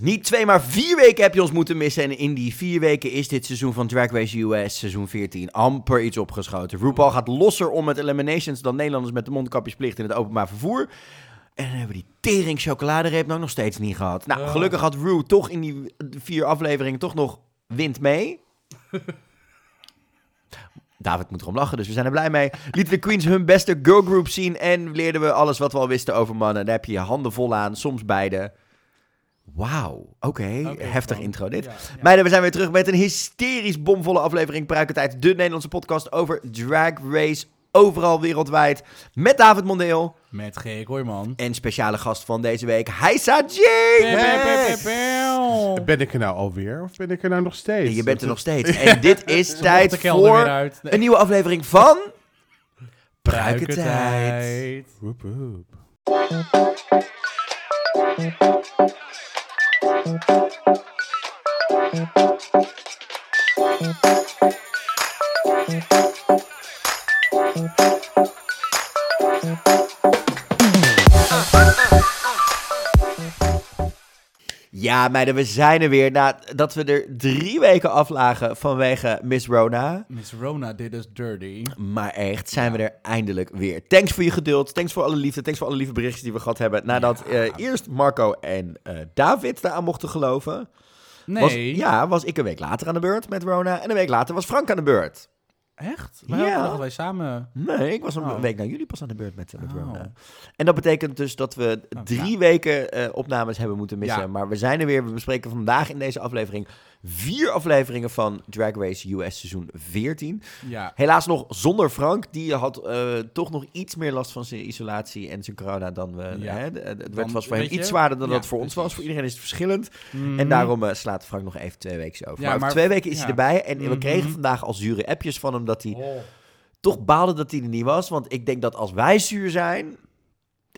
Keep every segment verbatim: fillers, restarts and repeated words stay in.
Niet twee, maar vier weken heb je ons moeten missen. En in die vier weken is dit seizoen van Drag Race U S, seizoen veertien, amper iets opgeschoten. RuPaul gaat losser om met eliminations dan Nederlanders met de mondkapjesplicht in het openbaar vervoer. En dan hebben we die tering chocoladereep ook nog steeds niet gehad. Nou, oh. Gelukkig had Ru toch in die vier afleveringen toch nog wind mee. David moet erom lachen, dus we zijn er blij mee. Lieten de queens hun beste girlgroup zien en leerden we alles wat we al wisten over mannen. Daar heb je je handen vol aan, soms beide. Wauw, oké. Okay. Okay, heftig cool. Intro dit. Ja, ja. Meiden, we zijn weer terug met een hysterisch bomvolle aflevering Pruikentijd, de Nederlandse podcast over Drag Race overal wereldwijd. Met David Mondeel. Met G. Kooijman. En speciale gast van deze week, Heysa James. Ben ik er nou alweer of ben ik er nou nog steeds? En je bent er nog steeds. En dit is tijd voor nee. een nieuwe aflevering van Pruikentijd. Woep woep. Ja, meiden, we zijn er weer nadat we er drie weken af lagen vanwege Miss Rona. Miss Rona did us dirty. Maar echt, zijn we er eindelijk weer. Thanks voor je geduld, thanks voor alle liefde, thanks voor alle lieve berichtjes die we gehad hebben. Nadat ja. uh, eerst Marco en uh, David daaraan mochten geloven. Nee. Was, ja, was ik een week later aan de beurt met Rona en een week later was Frank aan de beurt. Echt? Maar ja. Wij samen... Nee, ik was een oh. week na jullie pas aan de beurt met, met oh. Rona. En dat betekent dus dat we drie ja. weken uh, opnames hebben moeten missen. Ja. Maar we zijn er weer. We bespreken vandaag in deze aflevering vier afleveringen van Drag Race U S seizoen veertien. Ja. Helaas nog zonder Frank. Die had uh, toch nog iets meer last van zijn isolatie en zijn corona dan we... Ja. Hè, het werd was voor hem iets zwaarder dan ja, dat voor precies. ons was. Voor iedereen is het verschillend. Mm-hmm. En daarom uh, slaat Frank nog even twee weken over. Ja, maar over maar, twee weken is ja. hij erbij. En mm-hmm. we kregen vandaag al zure appjes van hem dat hij oh. toch baalde dat hij er niet was. Want ik denk dat als wij zuur zijn...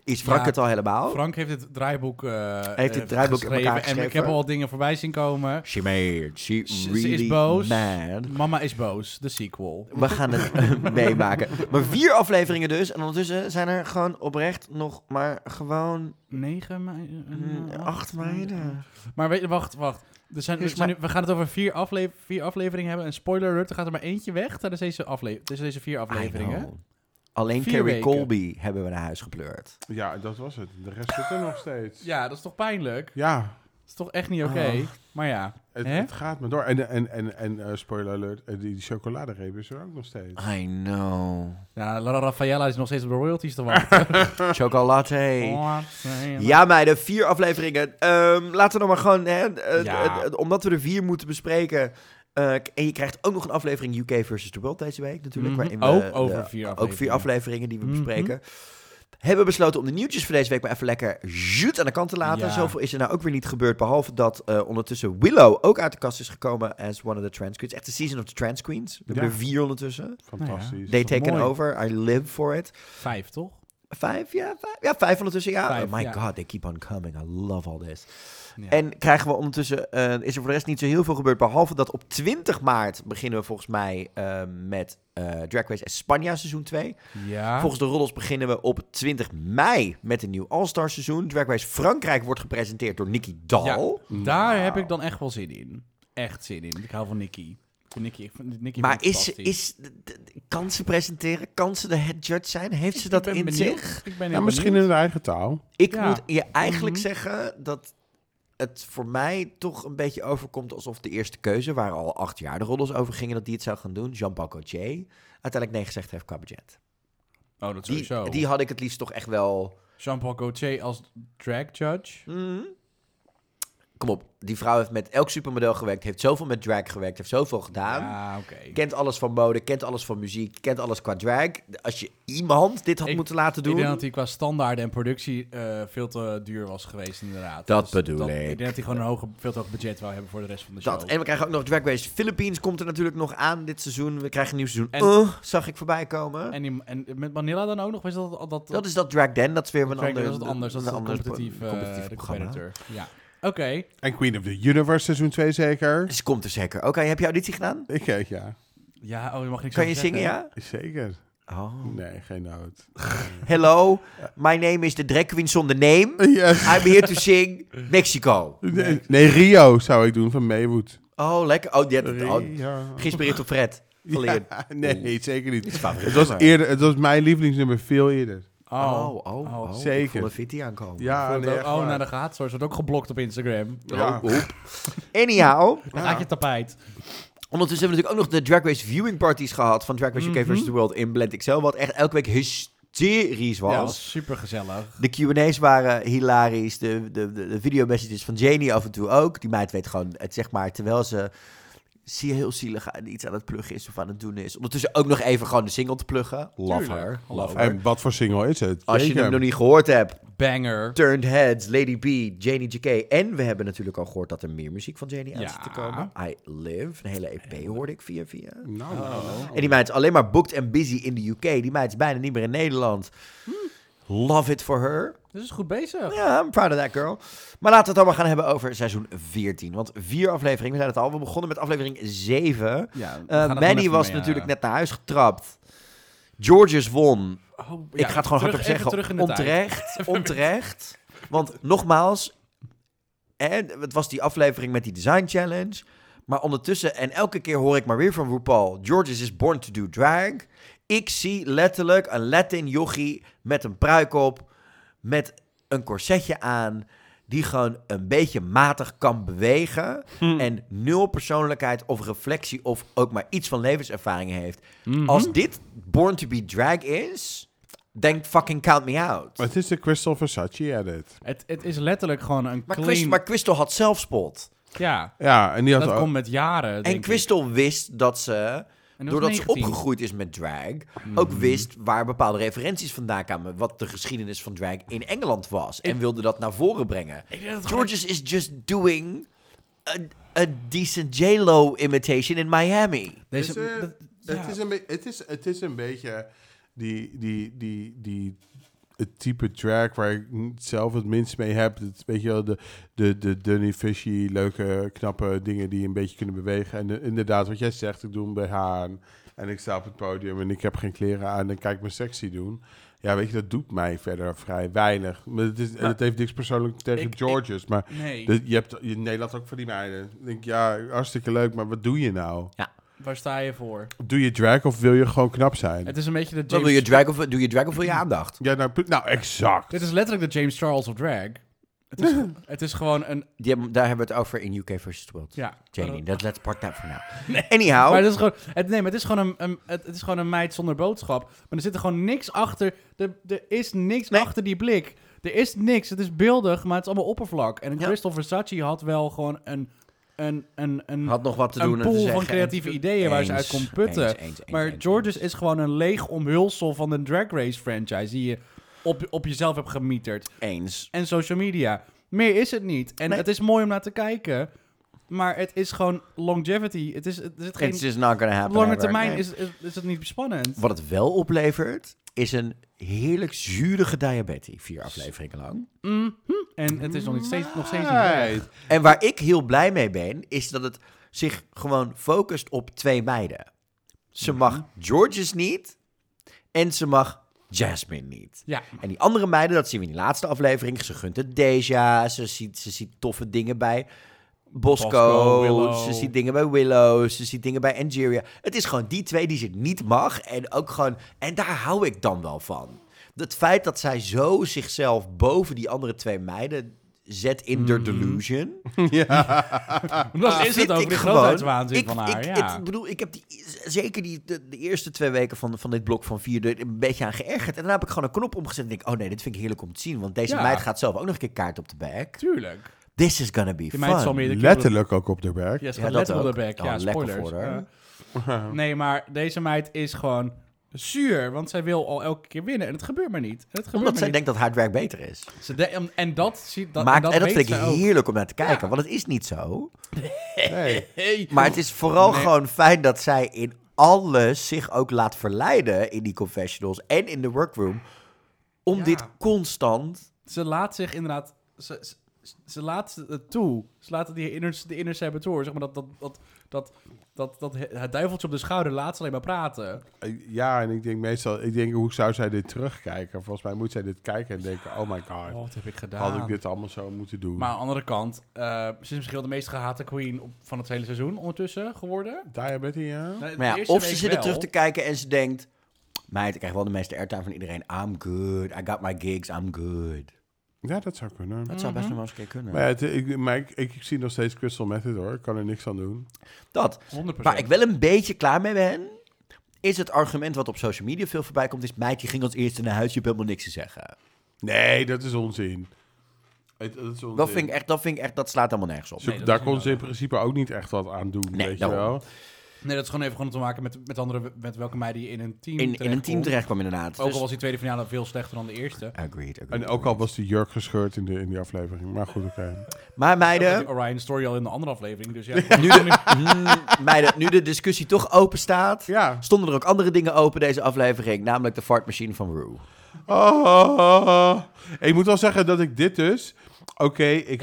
Is Frank ja, het al helemaal? Frank heeft het draaiboek, uh, heeft het draaiboek geschreven, in elkaar geschreven. En ik heb al wat dingen voorbij zien komen. She made, she really Ze is boos. Mad. Mama is boos, de sequel. We gaan het meemaken. Maar vier afleveringen dus. En ondertussen zijn er gewoon oprecht nog maar gewoon... Negen meiden? Uh, acht meiden. Maar weet, wacht, wacht. Er zijn, er zijn nu, we gaan het over vier, afle- vier afleveringen hebben. En spoiler alert, er gaat er maar eentje weg tijdens deze, afle- tijdens deze vier afleveringen. Alleen Vier Carrie weken. Colby hebben we naar huis gepleurd. Ja, dat was het. De rest zit er nog steeds. Ja, dat is toch pijnlijk? Ja. Dat is toch echt niet oké? Okay. Oh. Maar ja. Het, het gaat me door. En, en, en, en uh, spoiler alert, die, die chocoladereep is er ook nog steeds. I know. Ja, La Raffaella is nog steeds op de royalties te wachten. Chocolate. Ja, meiden, vier afleveringen. Um, laten we nog maar gewoon, hè, uh, ja. uh, uh, uh, omdat we er vier moeten bespreken... Uh, en je krijgt ook nog een aflevering U K versus the World deze week natuurlijk. Mm-hmm. Waarin we ook, over de, vier afleveringen. ook vier afleveringen die we mm-hmm. bespreken. Hebben besloten om de nieuwtjes voor deze week maar even lekker zoet aan de kant te laten. Ja. Zoveel is er nou ook weer niet gebeurd. Behalve dat uh, ondertussen Willow ook uit de kast is gekomen as one of the trans queens. Echt de season of the trans queens. We ja. hebben er vier ondertussen. Fantastisch. Nou ja. They taken mooi. over. I live for it. Vijf, toch? Vijf, ja. Vijf, ja, vijf ondertussen, ja. Vijf, oh my ja. god, they keep on coming. I love all this. Ja. En krijgen we ondertussen, uh, is er voor de rest niet zo heel veel gebeurd, behalve dat op twintig maart beginnen we volgens mij uh, met uh, Drag Race España seizoen twee. Ja. Volgens de roddels beginnen we op twintig mei met een nieuw All-Star seizoen. Drag Race Frankrijk wordt gepresenteerd door Nicky Doll. Ja, daar wow. heb ik dan echt wel zin in. Echt zin in. Ik hou van Nicky. Nicky, Nicky maar is, is, kan ze presenteren? Kan ze de head judge zijn? Heeft ze dat in zich? Nou, misschien in haar eigen taal. Ik ja. moet je eigenlijk mm-hmm. zeggen dat het voor mij toch een beetje overkomt alsof de eerste keuze, waar al acht jaar de roddels over gingen, dat die het zou gaan doen. Jean-Paul Cotier uiteindelijk nee gezegd heeft qua budget. Oh, dat die, sowieso. Die had ik het liefst toch echt wel... Jean-Paul Cotier als drag judge? Mm. Kom op, die vrouw heeft met elk supermodel gewerkt, heeft zoveel met drag gewerkt, heeft zoveel gedaan. Ja, okay. Kent alles van mode, kent alles van muziek, kent alles qua drag. Als je iemand dit had ik, moeten laten doen... Ik denk dat hij qua standaarden en productie uh, veel te duur was geweest, inderdaad. Dat dus, bedoel dat, ik. Ik denk dat hij gewoon een hoge, veel te hoog budget wou hebben voor de rest van de show. Dat. En we krijgen ook nog Drag Race Philippines, komt er natuurlijk nog aan dit seizoen. We krijgen een nieuw seizoen. En, oh, zag ik voorbij komen. En, die, en met Manila dan ook nog? Is dat, dat, dat, dat is dat Drag Den, dat is weer een ander... Dat is anders, dat is een ander competitief, competitief uh, programma. Ja. Oké. Okay. En Queen of the Universe seizoen twee zeker. Dus komt er zeker. Oké, okay, heb je auditie gedaan? Ik kijk, ja. Ja, oh, je mag niks kan je zeggen. Zingen, ja? Zeker. Oh. Nee, geen nood. Hello, my name is de drag queen zonder name. Yes. I'm here to sing Mexico. Nee, nee, Rio zou ik doen van Maywood. Oh, lekker. Oh, die had geïnspireerd op Fred. Ja, nee, zeker niet. Het was, eerder, het was mijn lievelingsnummer veel eerder. Oh, oh, oh, oh zeker. Ik voel een fitty aankomen. Ja, nee, ook, oh, naar de gaat. Sorry, ze wordt ook geblokt op Instagram. Ja. Oh, oh. Anyhow. Ja. Raak je tapijt. Ondertussen hebben we natuurlijk ook nog de Drag Race viewing parties gehad van Drag Race U K mm-hmm. versus The World in Blend Excel. Wat echt elke week hysterisch was. Ja, was supergezellig. De Q and A's waren hilarisch. De, de, de, de videomessages van Janie af en toe ook. Die meid weet gewoon, het zeg maar, terwijl ze... zie je heel zielig iets aan het pluggen is of aan het doen is. Ondertussen ook nog even gewoon de single te pluggen. Love her. Love her. En wat voor single is het? Als Baker. Je hem nog niet gehoord hebt. Banger. Turned Heads, Lady B, Janie J K. En we hebben natuurlijk al gehoord dat er meer muziek van Janie aan ja. zit te komen. I Live. Een hele E P hoorde ik via via. Nou. Oh. En die meid is alleen maar booked and busy in de U K. Die meid is bijna niet meer in Nederland. Hm. Love it for her. Dus is goed bezig. Ja, I'm proud of that girl. Maar laten we het dan maar gaan hebben over seizoen veertien. Want vier afleveringen, we zeiden het al. We begonnen met aflevering zeven. Ja, uh, Manny was mee, natuurlijk ja. net naar huis getrapt. Georges won. Oh, ja, ik ga het gewoon terug, hardop zeggen. Onterecht. Onterecht. Want nogmaals, en het was die aflevering met die design challenge. Maar ondertussen, en elke keer hoor ik maar weer van RuPaul. Georges is born to do drag. Ik zie letterlijk een Latin jochie met een pruik op. Met een corsetje aan. Die gewoon een beetje matig kan bewegen. Mm. En nul persoonlijkheid of reflectie. Of ook maar iets van levenservaring heeft. Mm-hmm. Als dit Born to be Drag is. Denk fucking count me out. Maar het is de Crystal Versace edit. Het, het is letterlijk gewoon een maar clean... Christ, maar Crystal had zelfspot. Ja. ja en die had dat ook... komt met jaren. En Crystal ik. wist dat ze... Doordat negentien ze opgegroeid is met drag, mm-hmm. ook wist waar bepaalde referenties vandaan kwamen. Wat de geschiedenis van drag in Engeland was. En wilde dat naar voren brengen. Georges is just doing a, a decent J-Lo imitation in Miami. Het is, is, is een beetje die, die, die, die, het type drag waar ik zelf het minst mee heb. Het is een beetje wel de, de, de dunny fishy, leuke, knappe dingen die een beetje kunnen bewegen. En de, inderdaad, wat jij zegt, ik doe een B H aan en ik sta op het podium en ik heb geen kleren aan en kijk me sexy doen. Ja, weet je, dat doet mij verder vrij weinig. Maar het, is, maar, het heeft niks persoonlijk tegen ik, Georges. Maar nee. de, je hebt in Nederland ook voor die meiden. Ik denk, ja, hartstikke leuk, maar wat doe je nou? Ja. Waar sta je voor? Doe je drag of wil je gewoon knap zijn? Het is een beetje de James... Doe je drag of, doe je drag of wil je aandacht? Ja, nou, nou exact. Dit is letterlijk de James Charles of drag. Het is, het is gewoon een... Die hebben, daar hebben we het over in U K versus the World. Ja. Janie, dat let's part that for now. Nee. Anyhow. Maar het is gewoon, het, nee, maar het is gewoon een, een, het, het is gewoon een meid zonder boodschap. Maar er zit er gewoon niks achter. Er, er is niks nee. achter die blik. Er is niks. Het is beeldig, maar het is allemaal oppervlak. En ja. Crystal Versace had wel gewoon een... Een, een, een, had nog wat te een doen pool en te van zeggen. Creatieve en, ideeën eens, waar ze uit kon putten. Eens, eens, eens, maar eens, Georges eens. Is gewoon een leeg omhulsel van de Drag Race franchise... die je op, op jezelf hebt gemieterd. Eens. En social media. Meer is het niet. En nee. het is mooi om naar te kijken... Maar het is gewoon longevity. Het is, het is geen... It's just not gonna happen. Lange termijn nee. is, is, is het niet spannend. Wat het wel oplevert, is een heerlijk zurige Daya Betty. Vier afleveringen lang. Mm-hmm. En het is nog, niet steeds, nog steeds niet weg. En waar ik heel blij mee ben, is dat het zich gewoon focust op twee meiden. Ze mag mm-hmm. Georges niet. En ze mag... Jasmine niet. Ja. En die andere meiden, dat zien we in die laatste aflevering. Ze gunt het Deja. Ze ziet, ze ziet toffe dingen bij... Bosco, Bosco ze ziet dingen bij Willow, ze ziet dingen bij Angeria. Het is gewoon die twee die ze niet mag. En ook gewoon, en daar hou ik dan wel van. Het feit dat zij zo zichzelf boven die andere twee meiden zet in mm. de delusion. Ja. Dat is het ook, de grootheidswaanzin van haar. Ik, ja. het, bedoel, ik heb die, zeker die, de, de eerste twee weken van, van dit blok van vier er een beetje aan geërgerd. En daarna heb ik gewoon een knop omgezet en denk, oh nee, dit vind ik heerlijk om te zien. Want deze ja. meid gaat zelf ook nog een keer kaart op de bek. Tuurlijk. This is gonna be fun. Letterlijk ook op de back. Yes, ja, dat letterlijk op de back. Ja, oh, spoilers. Voor haar. Uh, nee, maar deze meid is gewoon zuur, want zij wil al elke keer winnen en het gebeurt maar niet. En het gebeurt Omdat maar zij niet. denkt dat haar drag beter is. Ze de- en dat ziet dat. Maakt, en dat, en dat vind ik heerlijk om naar te kijken, ja. want het is niet zo. Nee. Nee. Maar het is vooral nee. gewoon fijn dat zij in alles zich ook laat verleiden in die confessionals en in de workroom om ja. dit constant. Ze laat zich inderdaad. Ze, ze, ze laat het toe. Ze laat die inner, de inner saboteur, zeg maar, dat, dat, dat, dat, dat, dat het duiveltje op de schouder laat ze alleen maar praten. Ja, en ik denk meestal, ik denk, hoe zou zij dit terugkijken? Volgens mij moet zij dit kijken en denken, oh my god, wat heb ik gedaan? Had ik dit allemaal zo moeten doen? Maar aan de andere kant, uh, ze is misschien wel de meest gehate queen op, van het hele seizoen ondertussen geworden. Daya Betty, ja. Nou, maar ja, of ze zit er terug te kijken en ze denkt, meid, ik krijg wel de meeste airtime van iedereen. I'm good, I got my gigs, I'm good. Ja, dat zou kunnen. Dat mm-hmm. zou best nog wel eens een keer kunnen. Maar, ja, het, ik, maar ik, ik, ik zie nog steeds Crystal Method, hoor. Ik kan er niks aan doen. Dat. honderd procent Waar ik wel een beetje klaar mee ben, is het argument wat op social media veel voorbij komt, is meid, je ging als eerste naar huis, je hebt helemaal niks te zeggen. Nee, dat is onzin. Dat, dat, is onzin. dat vind ik echt, dat vind ik echt, dat slaat helemaal nergens op. Nee, Zo, daar kon ze in principe ook niet echt wat aan doen, nee, weet je wel. Nee, dat is gewoon even gewoon te maken met, met, andere, met welke meiden die in een team in, in een team terecht kwam, inderdaad. Ook dus al was die tweede finale veel slechter dan de eerste. Agreed, agreed. En ook agreed. al was die jurk gescheurd in, de, in die aflevering. Maar goed, oké. Okay. Maar meiden... Orion story al in de andere aflevering, dus ja. nu, de, meiden, nu de discussie toch open staat, ja. stonden er ook andere dingen open deze aflevering. Namelijk de fartmachine van Rue. Oh, oh, oh. Ik moet wel zeggen dat ik dit dus... Oké, okay, ik,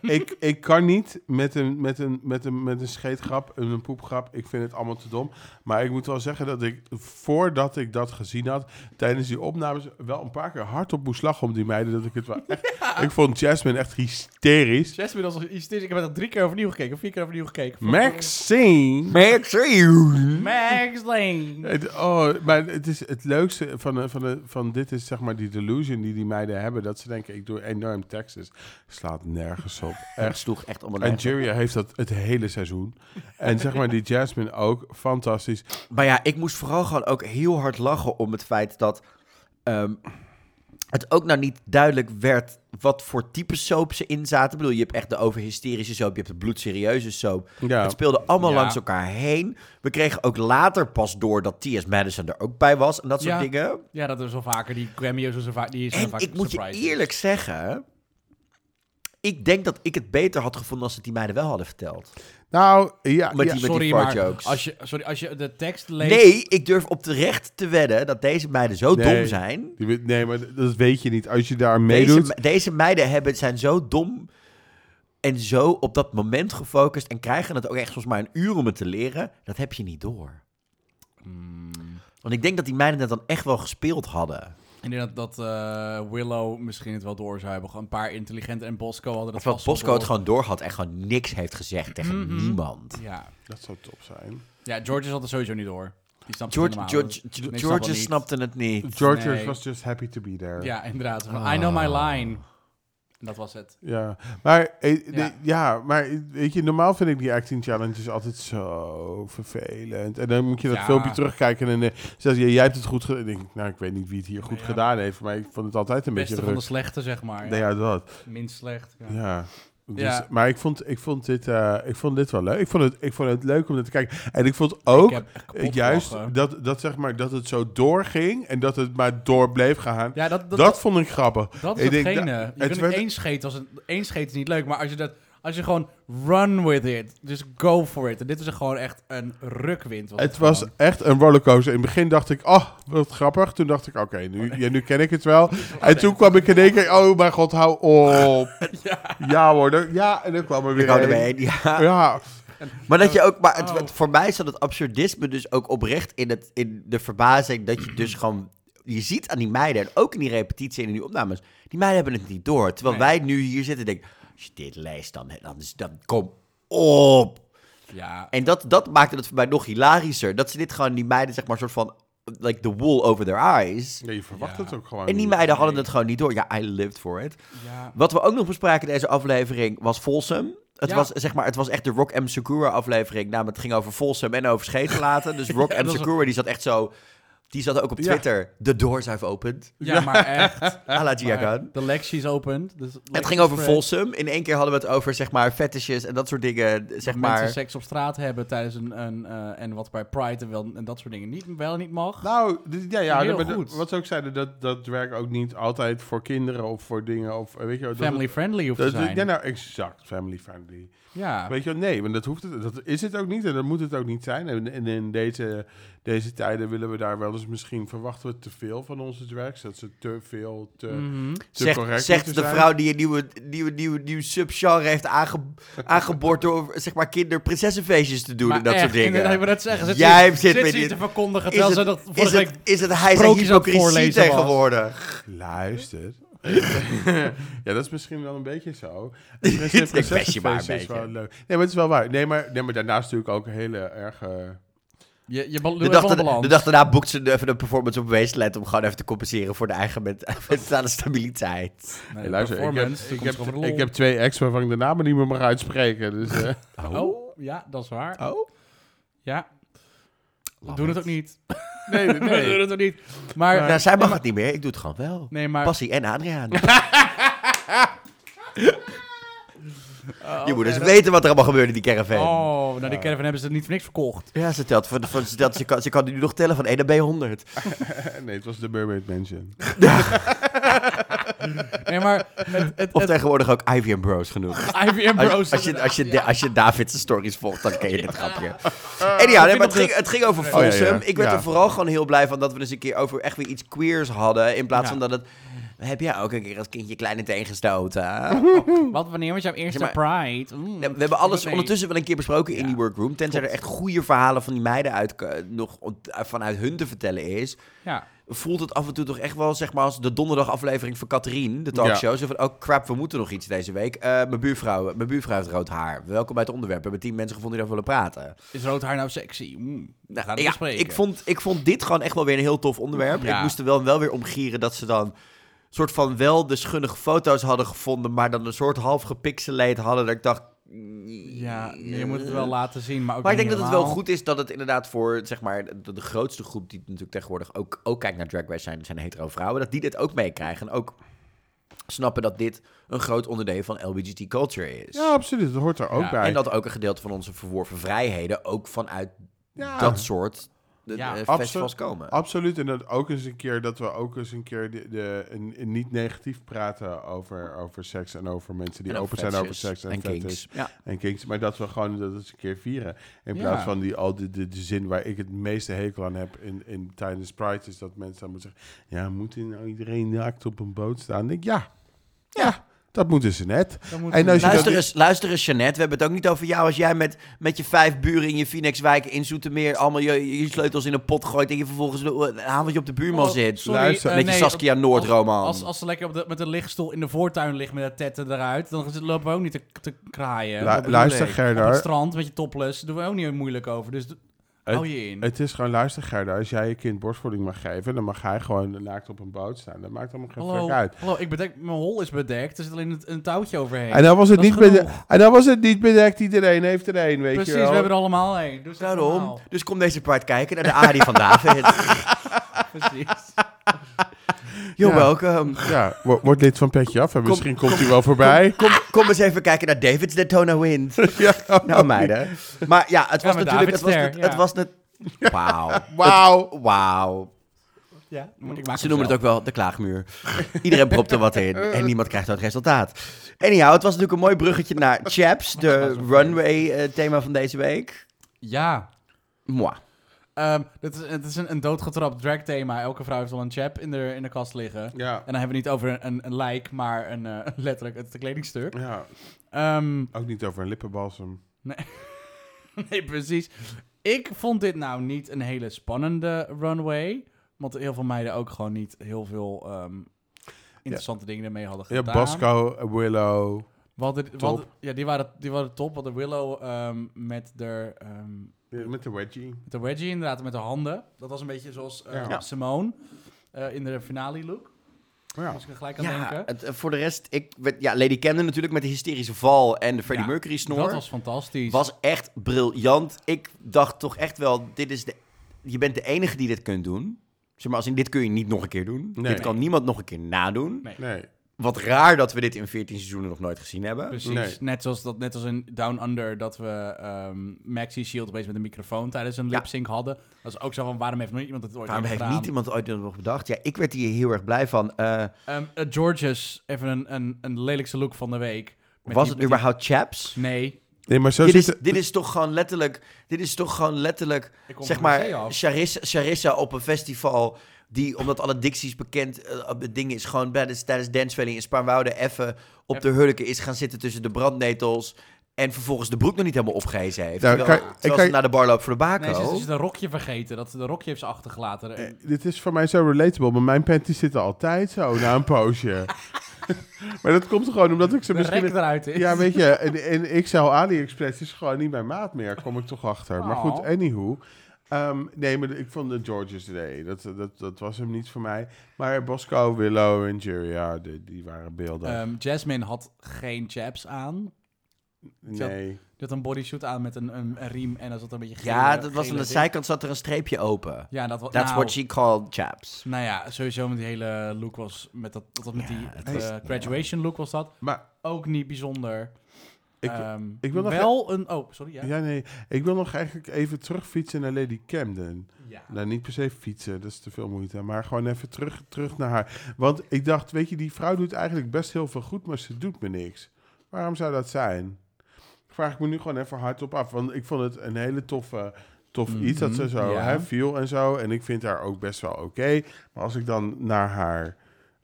ik, ik kan niet met een, met een, met een, met een scheetgrap en een poepgrap. Ik vind het allemaal te dom. Maar ik moet wel zeggen dat ik, voordat ik dat gezien had, tijdens die opnames wel een paar keer hardop moest lachen om die meiden. Dat ik het wel echt, ja. Ik vond Jasmine echt hysterisch. Jasmine was hysterisch. Ik heb dat drie keer overnieuw gekeken, of vier keer overnieuw gekeken. Maxine. Maxine. Maxine. Het, oh, maar het is het leukste van, de, van, de, van dit is zeg maar die delusion die die meiden hebben. Dat ze denken, ik doe enorm Texas. Slaat nergens op. Echt. Sloeg echt om een Angeria heeft dat het hele seizoen. En zeg maar die Jasmine ook. Fantastisch. Maar ja, ik moest vooral gewoon ook heel hard lachen om het feit dat... Um, het ook nou niet duidelijk werd wat voor type soap ze in zaten. Ik bedoel, je hebt echt de overhysterische soap. Je hebt de bloedserieuze soap. Ja. Het speelde allemaal ja. langs elkaar heen. We kregen ook later pas door dat T S Madison er ook bij was. En dat soort ja. dingen. Ja, dat is wel vaker. Die cameo's is wel vaak die is En vaak ik moet je eerlijk is. zeggen... Ik denk dat ik het beter had gevonden als ze het die meiden wel hadden verteld. Nou, ja. Met ja. die, sorry, met die maar als je, sorry, als je de tekst leest... Nee, ik durf op terecht te wedden dat deze meiden zo nee, dom zijn. Die, nee, maar dat weet je niet. Als je daar meedoet... Deze, deze meiden hebben, zijn zo dom en zo op dat moment gefocust... en krijgen het ook echt soms maar een uur om het te leren. Dat heb je niet door. Hmm. Want ik denk dat die meiden dat dan echt wel gespeeld hadden. Ik denk dat, dat uh, Willow misschien het wel door zou hebben. Een paar intelligente en Bosco hadden dat wel. Of Bosco het gewoon door had en gewoon niks heeft gezegd tegen mm-hmm. niemand. Ja, dat zou top zijn. Ja, Georges had het sowieso niet door. Die snapte George, het George, George, George niet. snapte het niet. George nee. was just happy to be there. Ja, inderdaad. Oh. I know my line. En dat was het. Ja, maar, eh, ja. De, ja, maar weet je, normaal vind ik die acting challenges altijd zo vervelend. En dan moet je dat ja. filmpje terugkijken en eh, zeg je, jij hebt het goed gedaan. En denk ik, nou, ik weet niet wie het hier goed ja. gedaan heeft, maar ik vond het altijd een Beste beetje ruk. Beste van de slechte, zeg maar. Ja, nee, ja dat. Minst slecht. Ja. ja. Dus, ja. Maar ik vond, ik, vond dit, uh, ik vond dit wel leuk. Ik vond het, ik vond het leuk om dit te kijken. En ik vond ook ik juist dat, dat, zeg maar, dat het zo doorging en dat het maar door bleef gaan. Ja, dat, dat, dat, dat vond ik grappig. Dat is ik hetgene. Denk, da- je het kunt één scheten. Eén scheten is niet leuk, maar als je, dat, als je gewoon run with it. Dus go for it. En dit was gewoon echt een rukwind. Het, het was echt een rollercoaster. In het begin dacht ik, oh, wat grappig. Toen dacht ik, oké, okay, nu, ja, nu ken ik het wel. En toen kwam ik in één keer, oh mijn god, hou op. Ja, ja hoor. Dan, ja, en dan kwam er weer een. Mee, ja. ja. En, maar dat je ook, maar het, het, voor mij zat het absurdisme dus ook oprecht in, het, in de verbazing dat je dus gewoon... Je ziet aan die meiden, en ook in die repetitie en in die opnames, die meiden hebben het niet door. Terwijl wij nu hier zitten en denken... Als je dit leest, dan, dan, dan kom op. Ja. En dat, dat maakte het voor mij nog hilarischer. Dat ze dit gewoon, die meiden, zeg maar, soort van... Like the wool over their eyes. Nee, je verwacht ja. het ook gewoon. En die meiden hadden het gewoon niet door. Ja, I lived for it. Ja. Wat we ook nog bespraken in deze aflevering was Folsom. Het, ja. was, zeg maar, het was echt de Rock M. Sakura aflevering. Namelijk, het ging over Folsom en over scheten laten. Dus Rock ja, M. Sakura, die zat echt zo... Die zat ook op Twitter. Ja. The doors have opened. Ja, maar echt. A la Giagan. The legs she's opened. Dus het ging spread. over Folsom. In één keer hadden we het over, zeg maar, fetishes en dat soort dingen. Zeg maar. Mensen seks op straat hebben tijdens een... een uh, en wat bij Pride en, wel, en dat soort dingen niet, wel niet mag. Nou, d- ja, ja. Heel goed. Wat ze ook zeiden, dat, dat drag ook niet altijd voor kinderen of voor dingen of... Weet je, dat family friendly hoeft dat, te zijn. Ja, nou, exact. Family friendly. Ja. Weet je wel, nee, want dat hoeft het, dat is het ook niet en dat moet het ook niet zijn. En in, in deze, deze tijden willen we daar wel anders misschien verwachten we te veel van onze drags. Dat ze te veel, te, mm-hmm. te zegt, correct Zegt te de zijn. Vrouw die een nieuwe, nieuwe, nieuwe, nieuwe subgenre heeft aange, aangeboord door zeg maar kinderprinsessenfeestjes te doen maar en dat echt, soort dingen. En, dat zeggen, zit Jij zit, zit, zit met dit te verkondigen. Is het, ze dat is het, is het hij zijn hypocrisie tegenwoordig? Luister. Ja, dat is misschien wel een beetje zo. Het is een maar een beetje. Is wel leuk. Nee, maar het is wel waar. Nee, maar, nee, maar daarnaast natuurlijk ook hele erg... Uh, Je, je bal- de, dag da- de dag daarna boekt ze even een performance op Wasteland om gewoon even te compenseren voor de eigen mentale stabiliteit. Nee, hey, luister, ik heb, ik, heb, ik heb twee acts waarvan ik de namen niet meer mag uitspreken. Dus, uh. oh. oh, ja, dat is waar. Oh? Ja. Love doe it. het ook niet. Nee, nee, nee. doe het ook niet. Maar, maar, nou, zij mag nee, het niet meer, ik doe het gewoon wel. Nee, maar... Passie en Adriaan. Oh, je moet dus ja, weten dat... wat er allemaal gebeurde in die caravan. Oh, nou die caravan oh. hebben ze niet voor niks verkocht. Ja, ze telt. Van, van, ze, telt ze, kan, ze kan nu nog tellen van één naar B honderd. Nee, het was de Mermaid Mansion. Nee, maar... Het, het, of tegenwoordig het... ook Ivy and Bros genoemd. Ivy and Bros. Als, als, je, als, je, ja. als je David's stories volgt, dan ken je dit grapje. En ja, nee, maar het, ging, het ging over Folsom. Oh, ja, ja. Ik werd ja. er vooral gewoon heel blij van dat we dus een keer over echt weer iets queers hadden. In plaats ja. van dat het... Heb jij ook een keer als kindje kleine tegengestoten? Oh, wat, wanneer was jouw eerste ja, maar, Pride? Mm, we hebben alles nee. ondertussen wel een keer besproken ja. in die workroom. Tenzij Klopt. er echt goede verhalen van die meiden uit, nog vanuit hun te vertellen is. Ja. Voelt het af en toe toch echt wel, zeg maar, als de donderdagaflevering van Catherine, de talkshow. Ja. Zo van, oh crap, we moeten nog iets deze week. Uh, mijn, buurvrouw, mijn buurvrouw heeft rood haar. Welkom bij het onderwerp. We hebben tien mensen gevonden die daarover willen praten. Is rood haar nou sexy? Mm, nou, gaan we ja, bespreken. Ik vond, ik vond dit gewoon echt wel weer een heel tof onderwerp. Ja. Ik moest er wel, wel weer om gieren dat ze dan... soort van wel de schunnige foto's hadden gevonden, maar dan een soort half gepixeleerd hadden, dat ik dacht... Ja, je moet het wel laten zien, maar ook Maar ik denk helemaal. dat het wel goed is dat het inderdaad voor, zeg maar, de, de grootste groep die natuurlijk tegenwoordig ook, ook kijkt naar Drag Race zijn, zijn hetero vrouwen, dat die dit ook meekrijgen en ook snappen dat dit een groot onderdeel van L G B T culture is. Ja, absoluut, dat hoort er ook ja. bij. En dat ook een gedeelte van onze verworven vrijheden ook vanuit ja. dat soort... De, ja, de festivals absolu- komen. Absoluut. En dat ook eens een keer dat we ook eens een keer de, de, een, een niet negatief praten over, over seks en over mensen die open zijn over seks en, en kinks. Ja. En kinks. Maar dat we gewoon dat eens een keer vieren. In ja. plaats van die al de, de, de zin waar ik het meeste hekel aan heb in, in tijdens Pride is dat mensen dan moeten zeggen: ja, moet nou iedereen naakt op een boot staan? Dan denk ik, ja. Ja. ja. Dat moeten ze net. En luister, dat... eens, luister eens, Jeannette. We hebben het ook niet over jou als jij met, met je vijf buren in je Phoenixwijk in Zoetermeer allemaal je, je sleutels in een pot gooit en je vervolgens een avondje op de buurman oh, zit. Sorry, luister. Uh, met je nee, Saskia Noord-roman. Als, als, als ze lekker op de, met een lichtstoel in de voortuin ligt met de tetten eruit, dan lopen we ook niet te, te kraaien. La, luister, Gerda. Op het strand met je topless, daar doen we ook niet moeilijk over. Dus... Het, je in. Het is gewoon, luister Gerda, als jij je kind borstvoeding mag geven, dan mag hij gewoon naakt op een boot staan. Dat maakt allemaal geen hallo, vrek uit. Hallo, ik bedek, mijn hol is bedekt, er zit alleen een touwtje overheen. En dan was het, niet, bede- en dan was het niet bedekt, iedereen heeft er één, weet Precies, je wel. Precies, we hebben er allemaal één. Dus daarom, allemaal. Dus kom deze part kijken naar de Adi van David. Precies. You're ja. welcome. Ja, word, word lid van Petje Af en kom, misschien komt kom, hij wel voorbij. Kom, kom, kom eens even kijken naar David's Daytona Wind. Ja, oh, nou meiden. Maar ja, het was ja, natuurlijk... Het was, het, ja. het was net... Wauw. Wauw. Wauw. Ja, ze noemen het ook wel de klaagmuur. Iedereen propt er wat in en niemand krijgt het resultaat. Anyhow, het was natuurlijk een mooi bruggetje naar Chaps, de runway-thema uh, van deze week. Ja. Moi. Um, het is, het is een, een doodgetrapt drag-thema. Elke vrouw heeft al een chap in de, in de kast liggen. Ja. En dan hebben we niet over een, een lijk, maar een, uh, letterlijk het kledingstuk. Ja. Um, Ook niet over een lippenbalsem. Nee. Nee, precies. Ik vond dit nou niet een hele spannende runway. Want heel veel meiden ook gewoon niet heel veel um, interessante ja. dingen ermee hadden gedaan. Ja, Bosco, Willow. Wat de, wat de, ja, die waren, die waren top. Wat de Willow um, met de... Um, Met de wedgie. Met de wedgie, inderdaad, met de handen. Dat was een beetje zoals uh, ja. Simone uh, in de finale look. Ja. Als ik er gelijk aan ja, denken. Het, voor de rest, ik werd, ja, Lady Camden natuurlijk met de hysterische val en de Freddie ja, Mercury snor. Dat was fantastisch. Was echt briljant. Ik dacht toch echt wel, dit is de, je bent de enige die dit kunt doen. Zeg maar, als in, dit kun je niet nog een keer doen. Nee. Dit kan nee. niemand nog een keer nadoen. Nee. nee. Wat raar dat we dit in veertien seizoenen nog nooit gezien hebben. Precies, nee. net, zoals dat, net als in Down Under dat we um, Maxi Shield opeens met een microfoon tijdens een ja. lip-sync hadden. Dat is ook zo van, waarom heeft nog iemand het ooit gedaan? Waarom heeft niet iemand het ooit nog bedacht? Ja, ik werd hier heel erg blij van. Uh, um, uh, Georges, even een, een, een lelijkste look van de week. Met was die, het überhaupt die... chaps? Nee. Nee, maar zo dit, is, de... dit is toch gewoon letterlijk... Dit is toch gewoon letterlijk... Zeg maar, Charissa, Charissa op een festival... die, omdat alle dicties bekend... Uh, dingen is gewoon tijdens Dance Valley in Spaarnwoude... even op de hurken is gaan zitten tussen de brandnetels... en vervolgens de broek nog niet helemaal opgehezen heeft. Nou, terwijl, kan, terwijl kan, ze naar de bar loopt voor de bako. Nee, ze is een rokje vergeten. Dat ze de rokje heeft ze achtergelaten. En... Eh, dit is voor mij zo relatable. Maar mijn panties zitten altijd zo na een poosje. Maar dat komt gewoon omdat ik ze de misschien... eruit is. Ja, weet je. En, en X L AliExpress is gewoon niet mijn maat meer. Kom ik toch achter. Oh. Maar goed, anywho. Um, nee, maar ik vond de Georges today. Dat, dat, dat was hem niet voor mij. Maar Bosco, Willow en Angeria, die, die waren beelden. Um, Jasmine had geen chaps aan. Nee. Je had, had een bodysuit aan met een, een, een riem en dan zat er een beetje gele, ja, dat was aan de zijkant zat er een streepje open. Ja, dat was... That's nou, what she called chaps. Nou ja, sowieso met die hele look was... Met dat, dat met ja, die het was, uh, graduation ja. look was dat. Maar ook niet bijzonder. Ik, um, ik wil wel nog, een... Oh, sorry. Ja. ja, nee. Ik wil nog eigenlijk even terugfietsen naar Lady Camden. Ja. Nou, niet per se fietsen. Dat is te veel moeite. Maar gewoon even terug, terug naar haar. Want ik dacht, weet je, die vrouw doet eigenlijk best heel veel goed... maar ze doet me niks. Waarom zou dat zijn? Vraag ik me nu gewoon even hardop af. Want ik vond het een hele toffe, tof mm-hmm. iets dat ze zo ja. hè, viel en zo. En ik vind haar ook best wel oké. Okay. Maar als ik dan naar haar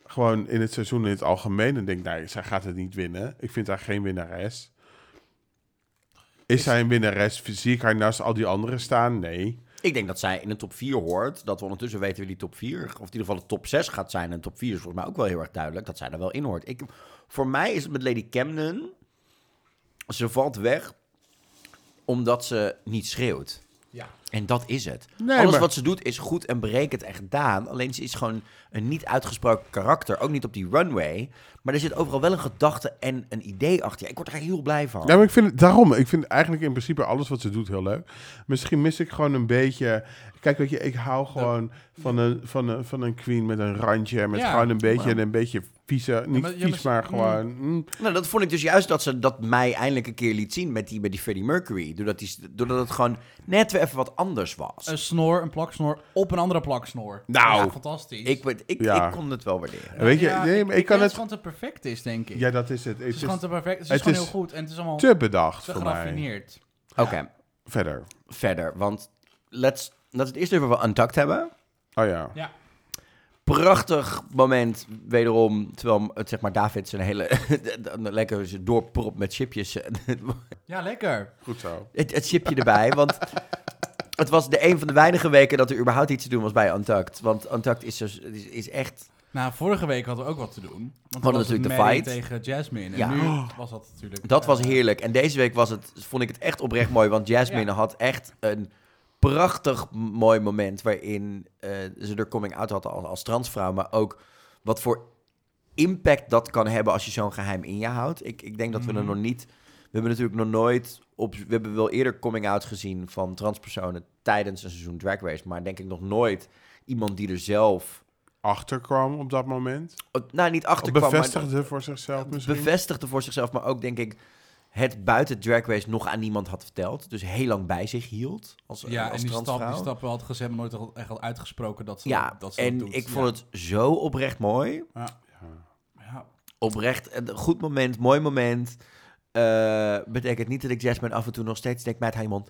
gewoon in het seizoen in het algemeen... dan denk ik, nou, zij gaat het niet winnen. Ik vind haar geen winnares. Is, Is zij een winnares? Zie ik haar naast al die anderen staan? Nee. Ik denk dat zij in de top vier hoort. Dat we ondertussen weten wie die top vier... of in ieder geval de top zes gaat zijn. En top vier is volgens mij ook wel heel erg duidelijk... dat zij er wel in hoort. Ik, voor mij is het met Lady Camden... Ze valt weg omdat ze niet schreeuwt. Ja. En dat is het. Nee, Alles maar... wat ze doet is goed en berekend en gedaan. Alleen ze is gewoon een niet uitgesproken karakter. Ook niet op die runway. Maar er zit overal wel een gedachte en een idee achter. Ja, ik word er heel blij van. Ja, maar ik vind het, daarom. Ik vind eigenlijk in principe alles wat ze doet heel leuk. Misschien mis ik gewoon een beetje... Kijk, weet je, ik hou gewoon ja. van, een, van, een, van een queen met een randje. Met ja. gewoon een beetje... en een beetje vieze, niet ja, maar, vies, ja, maar, maar gewoon... Mm. Mm. Nou, dat vond ik dus juist dat ze dat mij eindelijk een keer liet zien... met die, met die Freddie Mercury. Doordat, die, doordat het gewoon net weer even wat anders was. Een snor, een plaksnor op een andere plaksnor. Nou, ja, fantastisch. Ik, ik, ik, ja. ik kon het wel waarderen. Weet je, ja, nee, ik, ik, ik kan het... gewoon te perfect is, denk ik. Ja, dat is het. Het, het is gewoon te perfect. Het is het gewoon is heel goed. En het is allemaal te bedacht te voor mij. Oké. Okay. Verder. Verder, want let's... Dat is het eerste wat we untucked hebben. Oh ja. ja. Prachtig moment, wederom. Terwijl het, zeg maar, David zijn hele... lekker zijn doorprop met chipjes. Ja, lekker. Goed zo. Het, het chipje erbij, want... Het was de een van de weinige weken dat er überhaupt iets te doen was bij Untucked. Want Untucked is, dus, is, is echt... Nou, vorige week hadden we ook wat te doen. Want we hadden natuurlijk de fight tegen Jasmine. Ja. En nu was dat natuurlijk... Dat uh, was heerlijk. En deze week was het, vond ik het echt oprecht mooi. Want Jasmine ja. had echt een... prachtig mooi moment waarin uh, ze er coming out had als, als transvrouw, maar ook wat voor impact dat kan hebben als je zo'n geheim in je houdt. Ik, ik denk dat we mm. er nog niet... We hebben natuurlijk nog nooit... op. We hebben wel eerder coming out gezien van transpersonen tijdens een seizoen Drag Race, maar denk ik nog nooit iemand die er zelf... achterkwam op dat moment? O, nou, niet achterkwam, bevestigde maar, voor zichzelf misschien? Bevestigde voor zichzelf, maar ook denk ik... het buiten Drag Race nog aan niemand had verteld. Dus heel lang bij zich hield. Als, ja, als en die, stap, die stappen had gezet... maar nooit echt al uitgesproken dat ze ja, dat, dat ze en dat doet. Ik vond ja. het zo oprecht mooi. Ja. Ja. Oprecht, een goed moment, mooi moment. Uh, betekent niet dat ik Jasmine af en toe nog steeds denk... meid, hou je mond.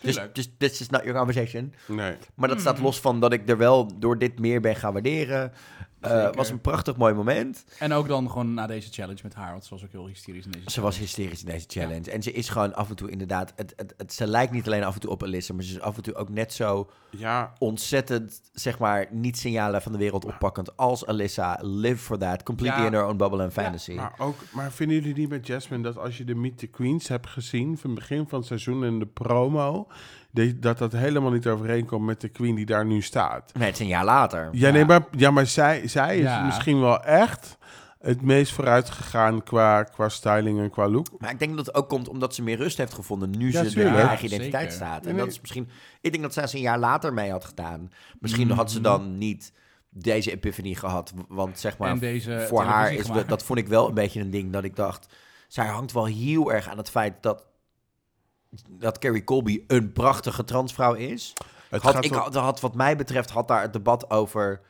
Dus, dus this is not your conversation. Nee. Maar dat mm. staat los van dat ik er wel door dit meer ben gaan waarderen... Het uh, was een prachtig mooi moment. En ook dan gewoon na deze challenge met haar. Want ze was ook heel hysterisch in deze challenge. Ze was hysterisch in deze challenge. Ja. En ze is gewoon af en toe inderdaad... Het, het, het, ze lijkt niet alleen af en toe op Alyssa... maar ze is af en toe ook net zo ja. ontzettend... zeg maar, niet signalen van de wereld oppakkend... als Alyssa. Live for that. Completely ja. in her own bubble and fantasy. Ja. Maar, ook, maar vinden jullie niet met Jasmine... dat als je de Meet the Queens hebt gezien... van het begin van het seizoen en de promo... dat dat helemaal niet overeenkomt met de queen die daar nu staat. Nee, het is een jaar later. Ja, ja. Nee, maar, ja maar zij, zij is ja. misschien wel echt het meest vooruit gegaan qua, qua styling en qua look. Maar ik denk dat het ook komt omdat ze meer rust heeft gevonden... nu ja, ze in haar eigen identiteit zeker. Staat. En nee. dat is misschien... Ik denk dat zij ze een jaar later mee had gedaan. Misschien mm-hmm. had ze dan niet... deze epiphanie gehad. Want zeg maar, deze voor haar is... Gemaakt. Dat vond ik wel een beetje een ding dat ik dacht... zij hangt wel heel erg aan het feit dat... dat Carrie Colby een prachtige transvrouw is. Het had, ik, had, had, wat mij betreft had daar het debat over...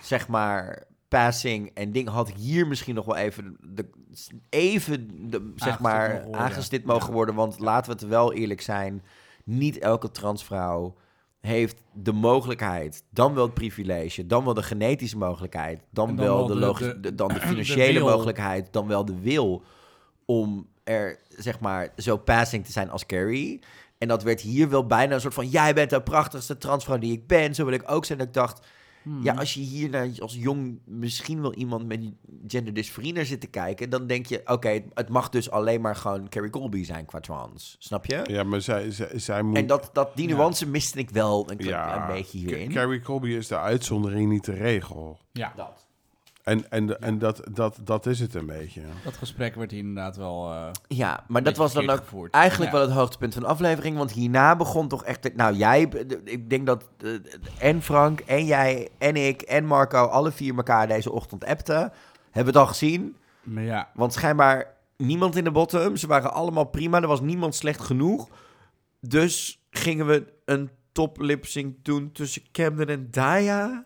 zeg maar... passing en ding had hier misschien nog wel even, de, even de, zeg maar, aangestipt mogen worden. Want laten we het wel eerlijk zijn, niet elke transvrouw heeft de mogelijkheid, dan wel het privilege, dan wel de genetische mogelijkheid, dan, dan wel de, de, log- de, dan de financiële de mogelijkheid, dan wel de wil om er, zeg maar, zo passing te zijn als Carrie. En dat werd hier wel bijna een soort van, jij bent de prachtigste transvrouw die ik ben, zo wil ik ook zijn. Dat ik dacht, hmm. ja, als je hier naar, als jong misschien wel iemand met genderdysforie naar zit te kijken, dan denk je, oké, okay, het mag dus alleen maar gewoon Carrie Colby zijn qua trans. Snap je? Ja, maar zij, zij, zij moet... En dat, dat, die nuance ja. miste ik wel een, ja, een beetje hierin. Carrie Colby is de uitzondering, niet de regel. Ja, dat. En, en, en dat, dat, dat is het een beetje. Dat gesprek werd hier inderdaad wel... Uh, ja, maar dat was dan ook gevoerd. Eigenlijk ja. wel het hoogtepunt van de aflevering. Want hierna begon toch echt... Nou, jij... Ik denk dat uh, en Frank en jij en ik en Marco... alle vier elkaar deze ochtend appten. Hebben het al gezien. Maar ja. Want schijnbaar niemand in de bottom. Ze waren allemaal prima. Er was niemand slecht genoeg. Dus gingen we een toplipsync doen tussen Camden en Daya...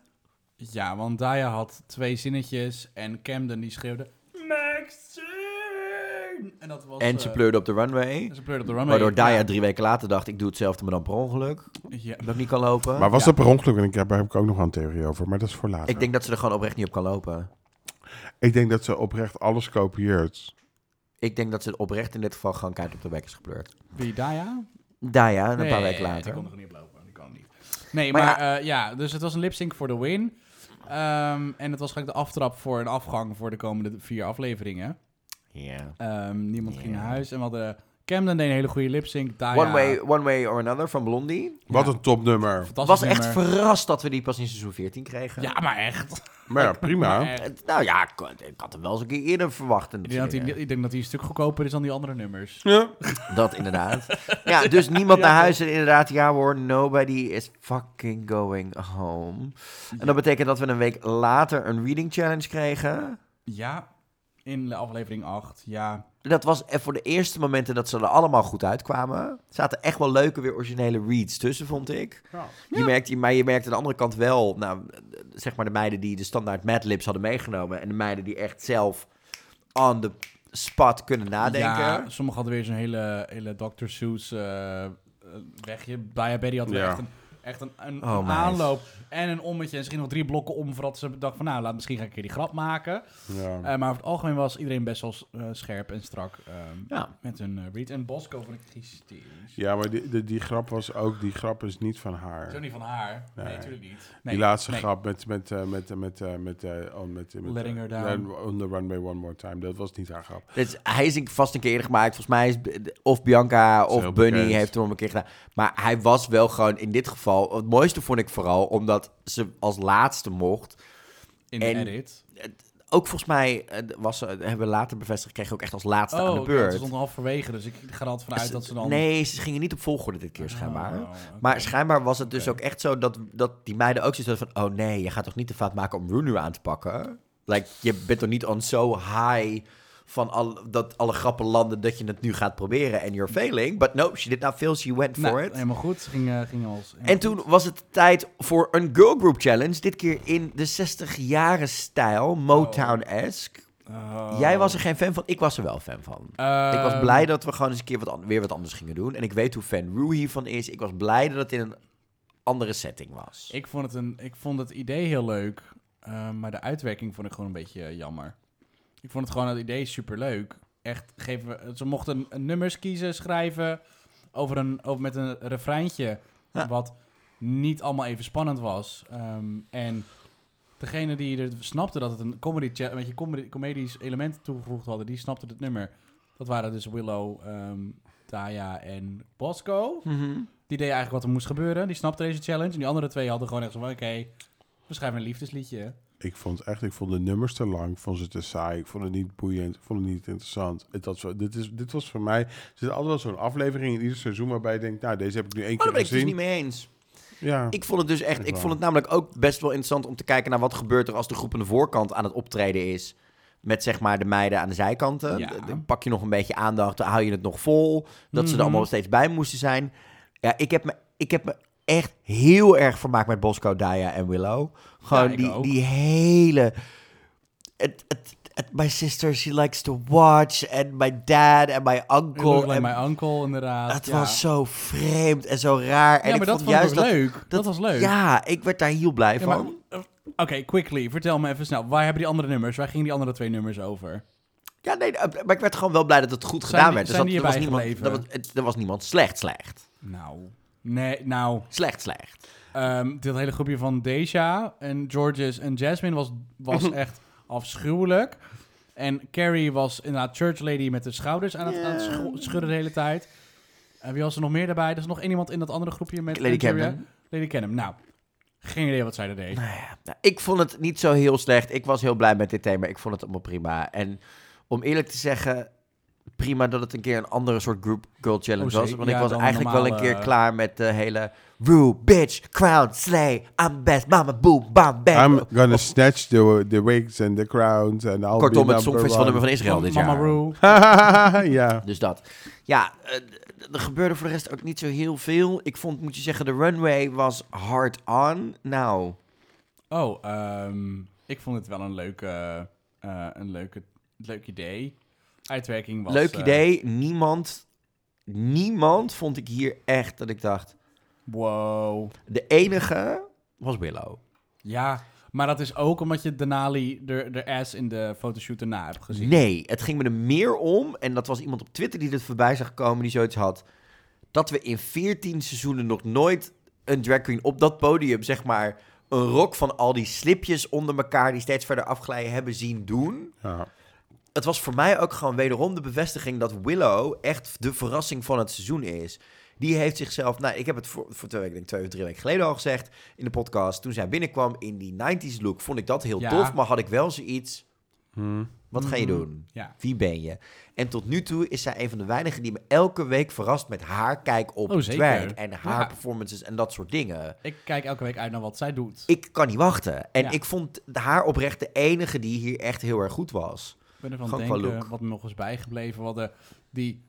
Ja, want Daya had twee zinnetjes en Camden die schreeuwde... Maxine! En, dat was, en ze uh, pleurde op de runway. En ze pleurde op de runway. Waardoor Daya ja. drie weken later dacht, ik doe hetzelfde, maar dan per ongeluk. Ja. Dat ik niet kan lopen. Maar was ja. dat per ongeluk? En ik heb, daar heb ik ook nog een theorie over, maar dat is voor later. Ik denk dat ze er gewoon oprecht niet op kan lopen. Ik denk dat ze oprecht alles kopieert. Ik denk dat ze oprecht in dit geval gewoon keihard op de bek is gepleurd. Wie, Daya? Daya, een nee, paar weken later. Die kon er niet op lopen, die kan niet. Nee, maar, maar ja. Uh, ja, dus het was een lip-sync voor de win. Um, en het was gelijk de aftrap voor een afgang voor de komende vier afleveringen. Ja. Yeah. Um, niemand yeah. ging naar huis en we hadden... Camden deed een hele goede lip-sync. Daya... One way, one way or another van Blondie. Ja. Wat een topnummer. Ik was nummer. echt verrast dat we die pas in seizoen veertien kregen. Ja, maar echt. Maar ja, prima. Maar echt. Nou ja, ik, ik had hem wel eens een keer eerder verwacht. Ik denk, die, ik denk dat hij een stuk goedkoper is dan die andere nummers. Ja. Dat inderdaad. Ja, dus niemand ja, naar ja. huis en inderdaad, ja hoor, nobody is fucking going home. Ja. En dat betekent dat we een week later een reading challenge kregen. Ja, in de aflevering acht, ja. Dat was voor de eerste momenten dat ze er allemaal goed uitkwamen. Er zaten echt wel leuke, weer originele reads tussen, vond ik. Ja. Je ja. merkt, maar je merkt aan de andere kant wel... Nou, zeg maar de meiden die de standaard Mad Libs hadden meegenomen... en de meiden die echt zelf on the spot kunnen nadenken. Ja, sommigen hadden weer zo'n hele, hele doctor Seuss uh, wegje. Daya Betty had weer ja. echt een, echt een, een, oh, een nice. aanloop en een ommetje. En misschien nog drie blokken om, voordat ze dacht van... nou, laat misschien ga ik een keer die grap maken. Ja. Uh, maar over het algemeen was iedereen best wel uh, scherp en strak um, ja. met hun uh, read. En Bosco vond ik hysterisch. Ja, maar die, die, die grap was ook... die grap is niet van haar. Het is niet van haar. Nee, natuurlijk nee, niet. Nee, die laatste nee. grap met... met, uh, met, uh, met, uh, met, uh, met, uh, met Letting her down. Uh, on the runway one more time. Dat was niet haar grap. Dus hij is vast een keer eerder gemaakt. Volgens mij is of Bianca of Bunny bekend. Heeft hem een keer gedaan. Maar hij was wel gewoon in dit geval... Het mooiste vond ik vooral omdat ze als laatste mocht. In de en edit. Ook volgens mij was, hebben we later bevestigd, kregen ook echt als laatste oh, aan de beurt. Oh, ze stond halverwege, dus ik ga er altijd vanuit dat ze dan... Nee, ze gingen niet op volgorde dit keer schijnbaar. Oh, okay. Maar schijnbaar was het dus okay. ook echt zo dat, dat die meiden ook zoiets van... Oh nee, je gaat toch niet de fout maken om Runu aan te pakken? Like, je bent toch niet on so high... van al, dat alle grappen landen dat je het nu gaat proberen en you're failing. But no, she did not fail, she went nou, for it. Helemaal goed, ging, uh, ging als... En goed. Toen was het tijd voor een girl group challenge. Dit keer in de zestig jaren stijl, Motown-esque. Oh. Jij was er geen fan van, ik was er wel fan van. Uh. Ik was blij dat we gewoon eens een keer wat an- weer wat anders gingen doen. En ik weet hoe fan Rue hiervan is. Ik was blij dat het in een andere setting was. Ik vond het, een, ik vond het idee heel leuk, uh, maar de uitwerking vond ik gewoon een beetje uh, jammer. Ik vond het gewoon, het idee superleuk. Echt, geven we, ze mochten nummers kiezen, schrijven... Over een, over met een refreintje... Ja. Wat niet allemaal even spannend was. Um, en degene die er snapte dat het een comedy... Cha- met je comedy, comedisch elementen toegevoegd hadden... die snapte het nummer. Dat waren dus Willow, um, Daya en Bosco. Mm-hmm. Die deden eigenlijk wat er moest gebeuren. Die snapte deze challenge. En die andere twee hadden gewoon echt zo van... Oké, okay, we schrijven een liefdesliedje... Ik vond echt, ik vond de nummers te lang, ik vond ze te saai, ik vond het niet boeiend, ik vond het niet interessant. Het was, dit, is, dit was voor mij, er zit altijd wel zo'n aflevering in ieder seizoen waarbij je denkt, nou deze heb ik nu één oh, keer gezien. Maar daar ben ik het dus niet mee eens. Ja, ik vond het dus echt, ik vond het namelijk ook best wel interessant om te kijken naar wat gebeurt er als de groep aan de voorkant aan het optreden is. Met zeg maar de meiden aan de zijkanten, ja. Dan pak je nog een beetje aandacht, dan hou je het nog vol, dat mm-hmm. ze er allemaal steeds bij moesten zijn. Ja, ik heb me, ik heb me... echt heel erg vermaakt met Bosco, Daya en Willow. Gewoon ja, die, die hele It, it, it, my sister, she likes to watch. En my dad en my uncle. En my uncle, inderdaad. Het ja. was zo vreemd en zo raar. Ja, en maar ik dat vond juist dat, leuk. Dat, dat was leuk. Ja, ik werd daar heel blij ja, van. Oké, okay, quickly. Vertel me even snel. Waar hebben die andere nummers? Waar gingen die andere twee nummers over? Ja, nee, maar ik werd gewoon wel blij dat het goed gedaan werd. Dus dat er was niemand, dat was, dat was niemand slecht slecht. Nou, nee, nou. Slecht slecht. Um, dit hele groepje van Deja en Georges en Jasmine was, was echt afschuwelijk. En Carrie was inderdaad church lady met de schouders aan het, yeah. aan het scho- schudden de hele tijd. En wie was er nog meer daarbij? Er is nog één iemand in dat andere groepje met Lady Camden. Lady Camden, nou. Geen idee wat zij er deed. Nou ja, nou, ik vond het niet zo heel slecht. Ik was heel blij met dit thema. Ik vond het allemaal prima. En om eerlijk te zeggen, prima dat het een keer een andere soort group girl challenge was. Want ja, ik was eigenlijk normaal, wel een keer uh... klaar met de hele Rue, bitch, crown, slay, I'm best, mama, boom, bam, bam. I'm gonna of, snatch the, the wigs and the crowns and all. Kortom, het songfestival nummer van Israël dit mama jaar. Mama Rue. Ja. Dus dat. Ja, er gebeurde voor de rest ook niet zo heel veel. Ik vond, moet je zeggen, de runway was hard on. Nou. Oh, um, ik vond het wel een leuke, uh, een leuke, leuk idee. Uitwerking was... Leuk idee. Uh, niemand, niemand vond ik hier echt dat ik dacht... Wow. De enige was Willow. Ja, maar dat is ook omdat je Denali de, de ass in de fotoshoot daarna hebt gezien. Nee, het ging me er meer om. En dat was iemand op Twitter die dit voorbij zag komen, die zoiets had. Dat we in veertien seizoenen nog nooit een drag queen op dat podium, zeg maar, een rok van al die slipjes onder elkaar die steeds verder afglijden hebben zien doen. Ja. Het was voor mij ook gewoon wederom de bevestiging dat Willow echt de verrassing van het seizoen is. Die heeft zichzelf... Nou, ik heb het voor, voor twee, ik denk twee of drie weken geleden al gezegd in de podcast. Toen zij binnenkwam in die nineties look, vond ik dat heel ja. tof. Maar had ik wel zoiets... Hmm. Wat ga je doen? Ja. Wie ben je? En tot nu toe is zij een van de weinigen die me elke week verrast met haar kijk op oh, drag. En haar ja. performances en dat soort dingen. Ik kijk elke week uit naar wat zij doet. Ik kan niet wachten. En ja. ik vond haar oprecht de enige die hier echt heel erg goed was. Ik ben ervan Gang denken wat me nog eens bijgebleven. Wat de, die...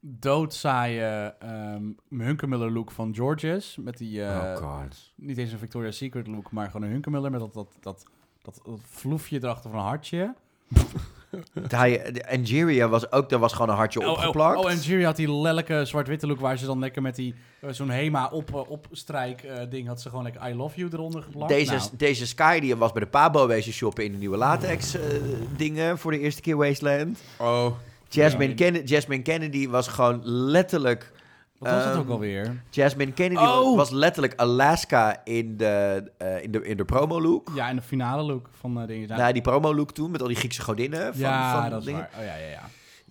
doodzaaie um, Hunkemöller look van Georges. Met die... Uh, oh god. Niet eens een Victoria's Secret look, maar gewoon een Hunkemöller met dat, dat, dat, dat, dat vloefje erachter van een hartje. De Angeria was ook... Daar was gewoon een hartje oh, opgeplakt. Oh, oh, Angeria had die lelijke zwart-witte look waar ze dan lekker met die... Uh, zo'n Hema op, uh, opstrijk uh, ding had ze gewoon lekker I love you eronder geplakt. Deze, nou. Deze Sky die was bij de Pabo wezen shoppen in de nieuwe latex uh, dingen voor de eerste keer Wasteland. Oh... Jasmine, ja. Ken- Jasmine Kennedy was gewoon letterlijk... Wat was um, dat ook alweer? Jasmine Kennedy oh. was letterlijk Alaska in de, uh, in de, in de promo-look. Ja, in de finale-look van uh, dingen. Nou, die promo-look toen, met al die Griekse godinnen. Van, ja, van dat dingen. Is waar. Oh, ja, ja, ja.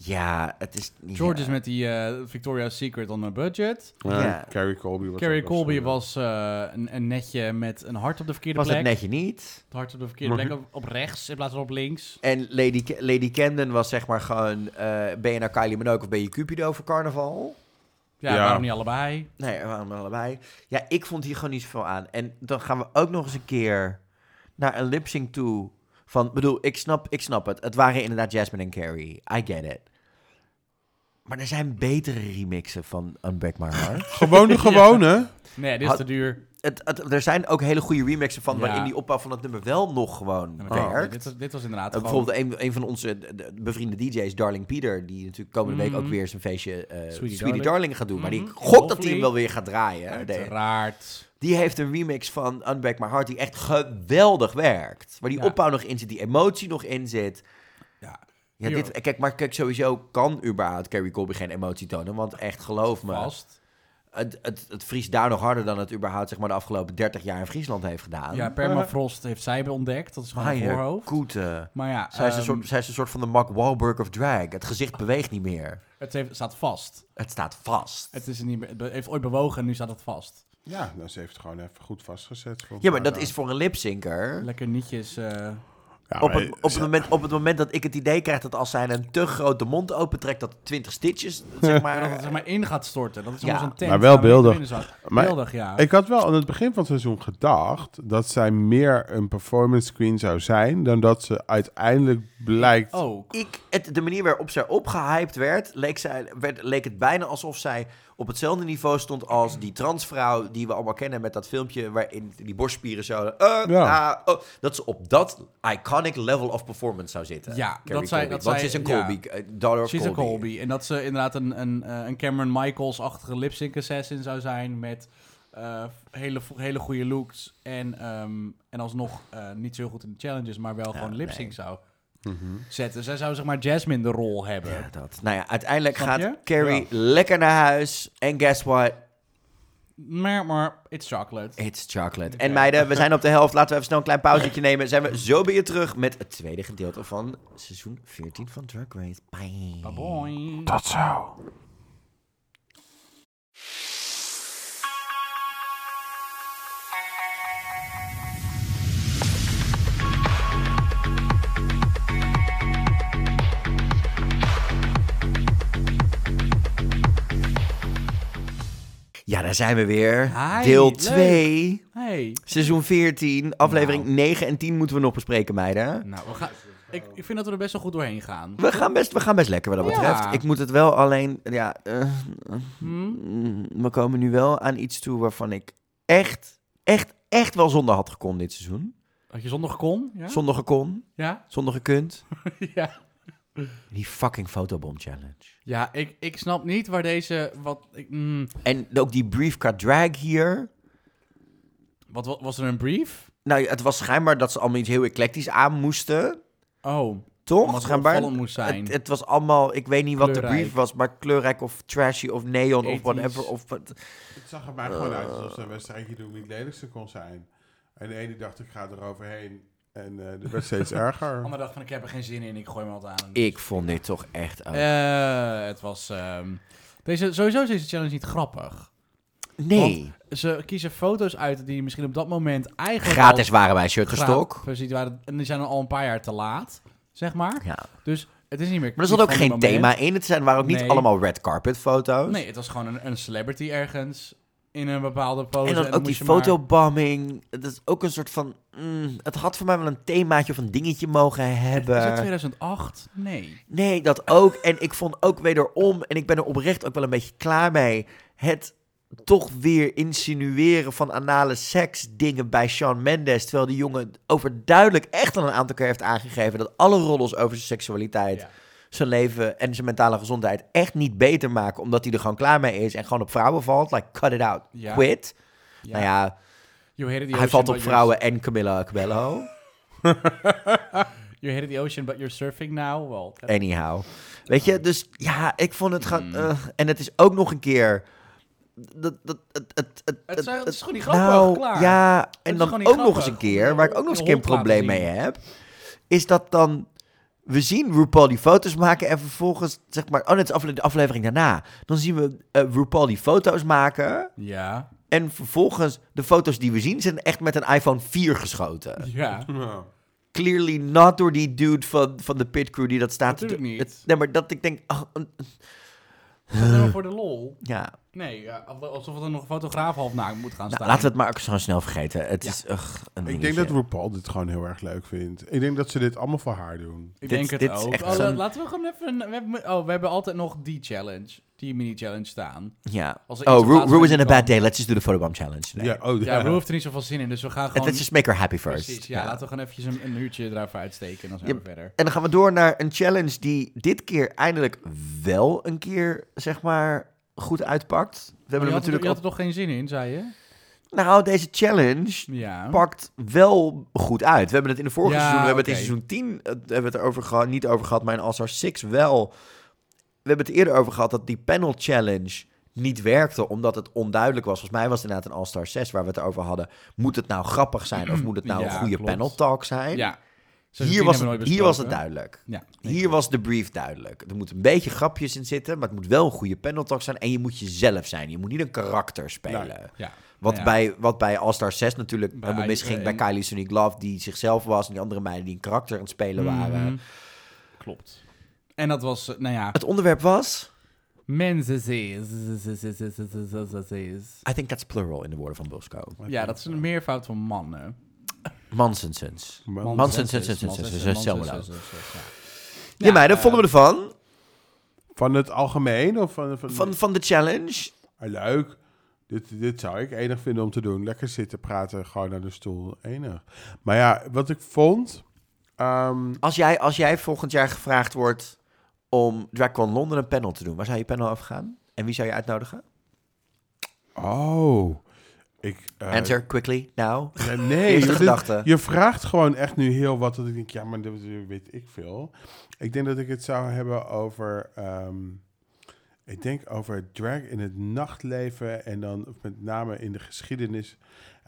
Ja, het is... George ja. is met die uh, Victoria's Secret on a budget. Ja. Ja. Carrie Colby was... Carrie Colby was uh, een, een netje met een hart op de verkeerde was plek. Was het netje niet? Het hart op de verkeerde plek, op, op rechts in plaats van op links. En Lady, Lady Camden was zeg maar gewoon... Uh, ben je nou Kylie Minogue of ben je Cupido voor carnaval? Ja, ja, waarom niet allebei? Nee, waarom niet allebei? Ja, ik vond hier gewoon niet zoveel aan. En dan gaan we ook nog eens een keer naar een lip-sync toe. Van, bedoel, ik snap, ik snap het. Het waren inderdaad Jasmine en Carrie. I get it. Maar er zijn betere remixen van Unbreak My Heart. Gewone, gewone. Ja. Nee, dit is te duur. Het, het, het, er zijn ook hele goede remixen van... Ja. waarin die opbouw van het nummer wel nog gewoon ja, werkt. Ja, dit, was, dit was inderdaad uh, bijvoorbeeld een, een van onze bevriende D J's, Darling Pieter... die natuurlijk komende mm-hmm. week ook weer zijn feestje... Uh, Sweetie, Sweetie Darling. Darling gaat doen. Mm-hmm. Maar die gok Lovely. Dat hij hem wel weer gaat draaien. Uiteraard. Die heeft een remix van Unbreak My Heart... die echt geweldig werkt. Waar die ja. opbouw nog in zit, die emotie nog in zit... Ja. Ja, dit, kijk, maar kijk, sowieso kan überhaupt Carrie Colby geen emotie tonen. Want echt, geloof me, Vast. Het, het, het vriest daar nog harder dan het überhaupt zeg maar, de afgelopen dertig jaar in Friesland heeft gedaan. Ja, permafrost uh, heeft zij ontdekt. Dat is gewoon een voorhoofd. Koete. Maar ja, zij, um, is een soort, zij is een soort van de Mark Wahlberg of drag. Het gezicht beweegt niet meer. Het heeft, staat vast. Het staat vast. Het, is niet meer, het heeft ooit bewogen en nu staat het vast. Ja, nou, ze heeft het gewoon even goed vastgezet. Ja, maar dat dan. Is voor een lipzinker. Lekker nietjes... Uh, Ja, op, het, op, het moment, op het moment dat ik het idee krijg dat als zij een te grote mond opentrekt... dat twintig stitches, zeg maar... Ja, dat het zeg maar in gaat storten. Dat is ja. een tent. Maar wel beeldig. Maar beeldig, ja. Ik had wel aan het begin van het seizoen gedacht... dat zij meer een performance queen zou zijn... dan dat ze uiteindelijk blijkt... Ook. Ik, het, de manier waarop zij opgehyped werd leek, zij, werd... leek het bijna alsof zij op hetzelfde niveau stond... als die transvrouw die we allemaal kennen met dat filmpje... waarin die borstspieren zo... Uh, ja. uh, uh, dat ze op dat iconic iconic level of performance zou zitten. Ja, Carrie dat zij... Colby. Dat Want zij, ze is een Colby. Ja. Dollar She's Colby. Colby. En dat ze inderdaad een, een, een Cameron Michaels-achtige lip-sync assassin zou zijn met uh, hele, hele goede looks en, um, en alsnog uh, niet zo heel goed in de challenges, maar wel ja, gewoon lip-sync nee. zou... Mm-hmm. zetten. Zij zou zeg maar Jasmine de rol hebben. Ja, dat. Nou ja, uiteindelijk Snap gaat je? Carrie ja. lekker naar huis. En guess what? Maar, maar, it's chocolate. It's chocolate. Okay. En meiden, we zijn op de helft. Laten we even snel een klein pauzetje nemen. Zijn we zo bij je terug met het tweede gedeelte van seizoen veertien van Drag Race. Bye. Bye-bye. Tot zo. Ja, daar zijn we weer. Hi, deel twee. Hey. Seizoen veertien, aflevering nou. negen en tien moeten we nog bespreken, meiden. Nou, we gaan, ik, ik vind dat we er best wel goed doorheen gaan. We gaan best, we gaan best lekker wat dat ja. betreft. Ik moet het wel alleen... Ja, uh, hmm? We komen nu wel aan iets toe waarvan ik echt, echt, echt wel zonde had gekund dit seizoen. Had je zonde gekund? Ja? Zonde gekund. Ja? Zonde gekund. ja. Die fucking fotobomb challenge. Ja, ik, ik snap niet waar deze... Wat, ik, mm. En ook die brief qua drag hier. Wat, wat was er een brief? Nou, het was schijnbaar dat ze allemaal iets heel eclectisch aan moesten. Oh. Toch? Wat schijnbaar moest zijn. Het, het was allemaal... Ik weet niet kleurrijk. Wat de brief was, maar kleurrijk of trashy of neon ethisch. Of whatever. Of wat. Het zag er maar uh. gewoon uit alsof ze een wedstrijdje doen wie het lelijkste kon zijn. En de ene dacht, ik ga eroverheen. En uh, dat werd steeds erger. De andere dag van, ik heb er geen zin in, ik gooi me wat aan. Ik vond dit toch echt... Uh, het was... Um, deze, sowieso is deze challenge niet grappig. Nee. Want ze kiezen foto's uit die misschien op dat moment eigenlijk... Gratis al, waren bij Shutterstock. Precies, waren, en die zijn al een paar jaar te laat, zeg maar. Ja. Dus het is niet meer... Maar er zat ook geen thema in. Het zijn, waren ook niet nee. allemaal red carpet foto's. Nee, het was gewoon een, een celebrity ergens... In een bepaalde pose. En dan, en dan ook die fotobombing. Maar... Dat is ook een soort van... Mm, het had voor mij wel een themaatje of een dingetje mogen hebben. Is dat tweeduizend acht? Nee. Nee, dat ook. En ik vond ook wederom... En ik ben er oprecht ook wel een beetje klaar mee... Het toch weer insinueren van anale seks dingen bij Shawn Mendes. Terwijl die jongen overduidelijk echt al een aantal keer heeft aangegeven... dat alle roddels over zijn seksualiteit... Ja. zijn leven en zijn mentale gezondheid echt niet beter maken... omdat hij er gewoon klaar mee is en gewoon op vrouwen valt. Like, cut it out. Ja. Quit. Ja. Nou ja, hij valt op vrouwen you're... en Camilla Cabello. You hated the ocean, but you're surfing now? Well, anyhow. Weet je, dus ja, ik vond het... Ga- mm. uh, en het is ook nog een keer... Dat, dat, het, het, het, het, zijn, het is gewoon niet grappig, nou, klaar. Ja, en dan ook grappig. Nog eens een keer... waar ik ook nog eens een keer een probleem mee heb... is dat dan... We zien RuPaul die foto's maken en vervolgens, zeg maar... Oh, net is afle- de aflevering daarna. Dan zien we uh, RuPaul die foto's maken. Ja. En vervolgens, de foto's die we zien... zijn echt met een iPhone vier geschoten. Ja. ja. Clearly not door die dude van, van de pitcrew die dat staat Natuurlijk te doen. Niet. Nee, maar dat ik denk... Oh, uh, dat is nou voor de lol. Ja. Nee, uh, alsof er nog een fotograaf half naakt moet gaan staan. Nou, laten we het maar ook zo snel vergeten. Het ja. is ugh, een Ik denk dat RuPaul dit gewoon heel erg leuk vindt. Ik denk dat ze dit allemaal voor haar doen. Ik dit, denk het dit ook. Echt oh, zo'n... Laten we gewoon even... We hebben, oh, we hebben altijd nog die challenge. Die mini-challenge staan. Ja. Als oh, Ru, Ru is in a bad day. Let's just do the photobomb challenge. Nee. Ja, oh, ja, ja, Ru heeft er niet zoveel zin in. Dus we gaan gewoon... Let's just make her happy first. Precies, ja. ja. Laten we gewoon eventjes een, een uurtje erover uitsteken. En dan zijn ja, we verder. En dan gaan we door naar een challenge die dit keer eindelijk wel een keer, zeg maar... goed uitpakt. We hebben je, had, natuurlijk je had er toch geen zin in, zei je? Nou, deze challenge ja. pakt wel goed uit. We hebben het in de vorige ja, seizoen, we hebben okay. het in seizoen tien, het, hebben we het over geha- niet over gehad, maar in All-Star zes wel. We hebben het eerder over gehad dat die panel challenge niet werkte, omdat het onduidelijk was. Volgens mij was het inderdaad een All-Star zes waar we het over hadden. Moet het nou grappig zijn of moet het nou ja, een goede klopt. panel talk zijn? Ja. Hier was, het, hier was het duidelijk. Ja, hier was de brief duidelijk. Er moeten een beetje grapjes in zitten, maar het moet wel een goede panel talk zijn. En je moet jezelf zijn. Je moet niet een karakter spelen. Ja, ja, wat, ja. Bij, wat bij All Star zes natuurlijk bij helemaal misging. Bij Kylie Sonic Love, die zichzelf was. En die andere meiden die een karakter aan het spelen mm-hmm. waren. Klopt. En dat was, nou ja... Het onderwerp was... Mensen. I think that's plural in de woorden van Bosco. Ja, dat is een meervoud van mannen. Mansensens. Mansensens. Mansensens. Ja, maar dat vonden we ervan. Van het algemeen? Of van, van, van, van de challenge? Ah, leuk. Dit, dit zou ik enig vinden om te doen. Lekker zitten, praten, gewoon naar de stoel. Enig. Maar ja, wat ik vond... Um, als, jij, als jij volgend jaar gevraagd wordt om DragCon Londen een panel te doen, waar zou je panel afgaan? En wie zou je uitnodigen? Oh, ik... Uh, Answer quickly, now. Ja, nee, je, dit, je vraagt gewoon echt nu heel wat. Dat ik denk, ja, maar dat weet ik veel. Ik denk dat ik het zou hebben over... Um, ik denk over drag in het nachtleven en dan met name in de geschiedenis.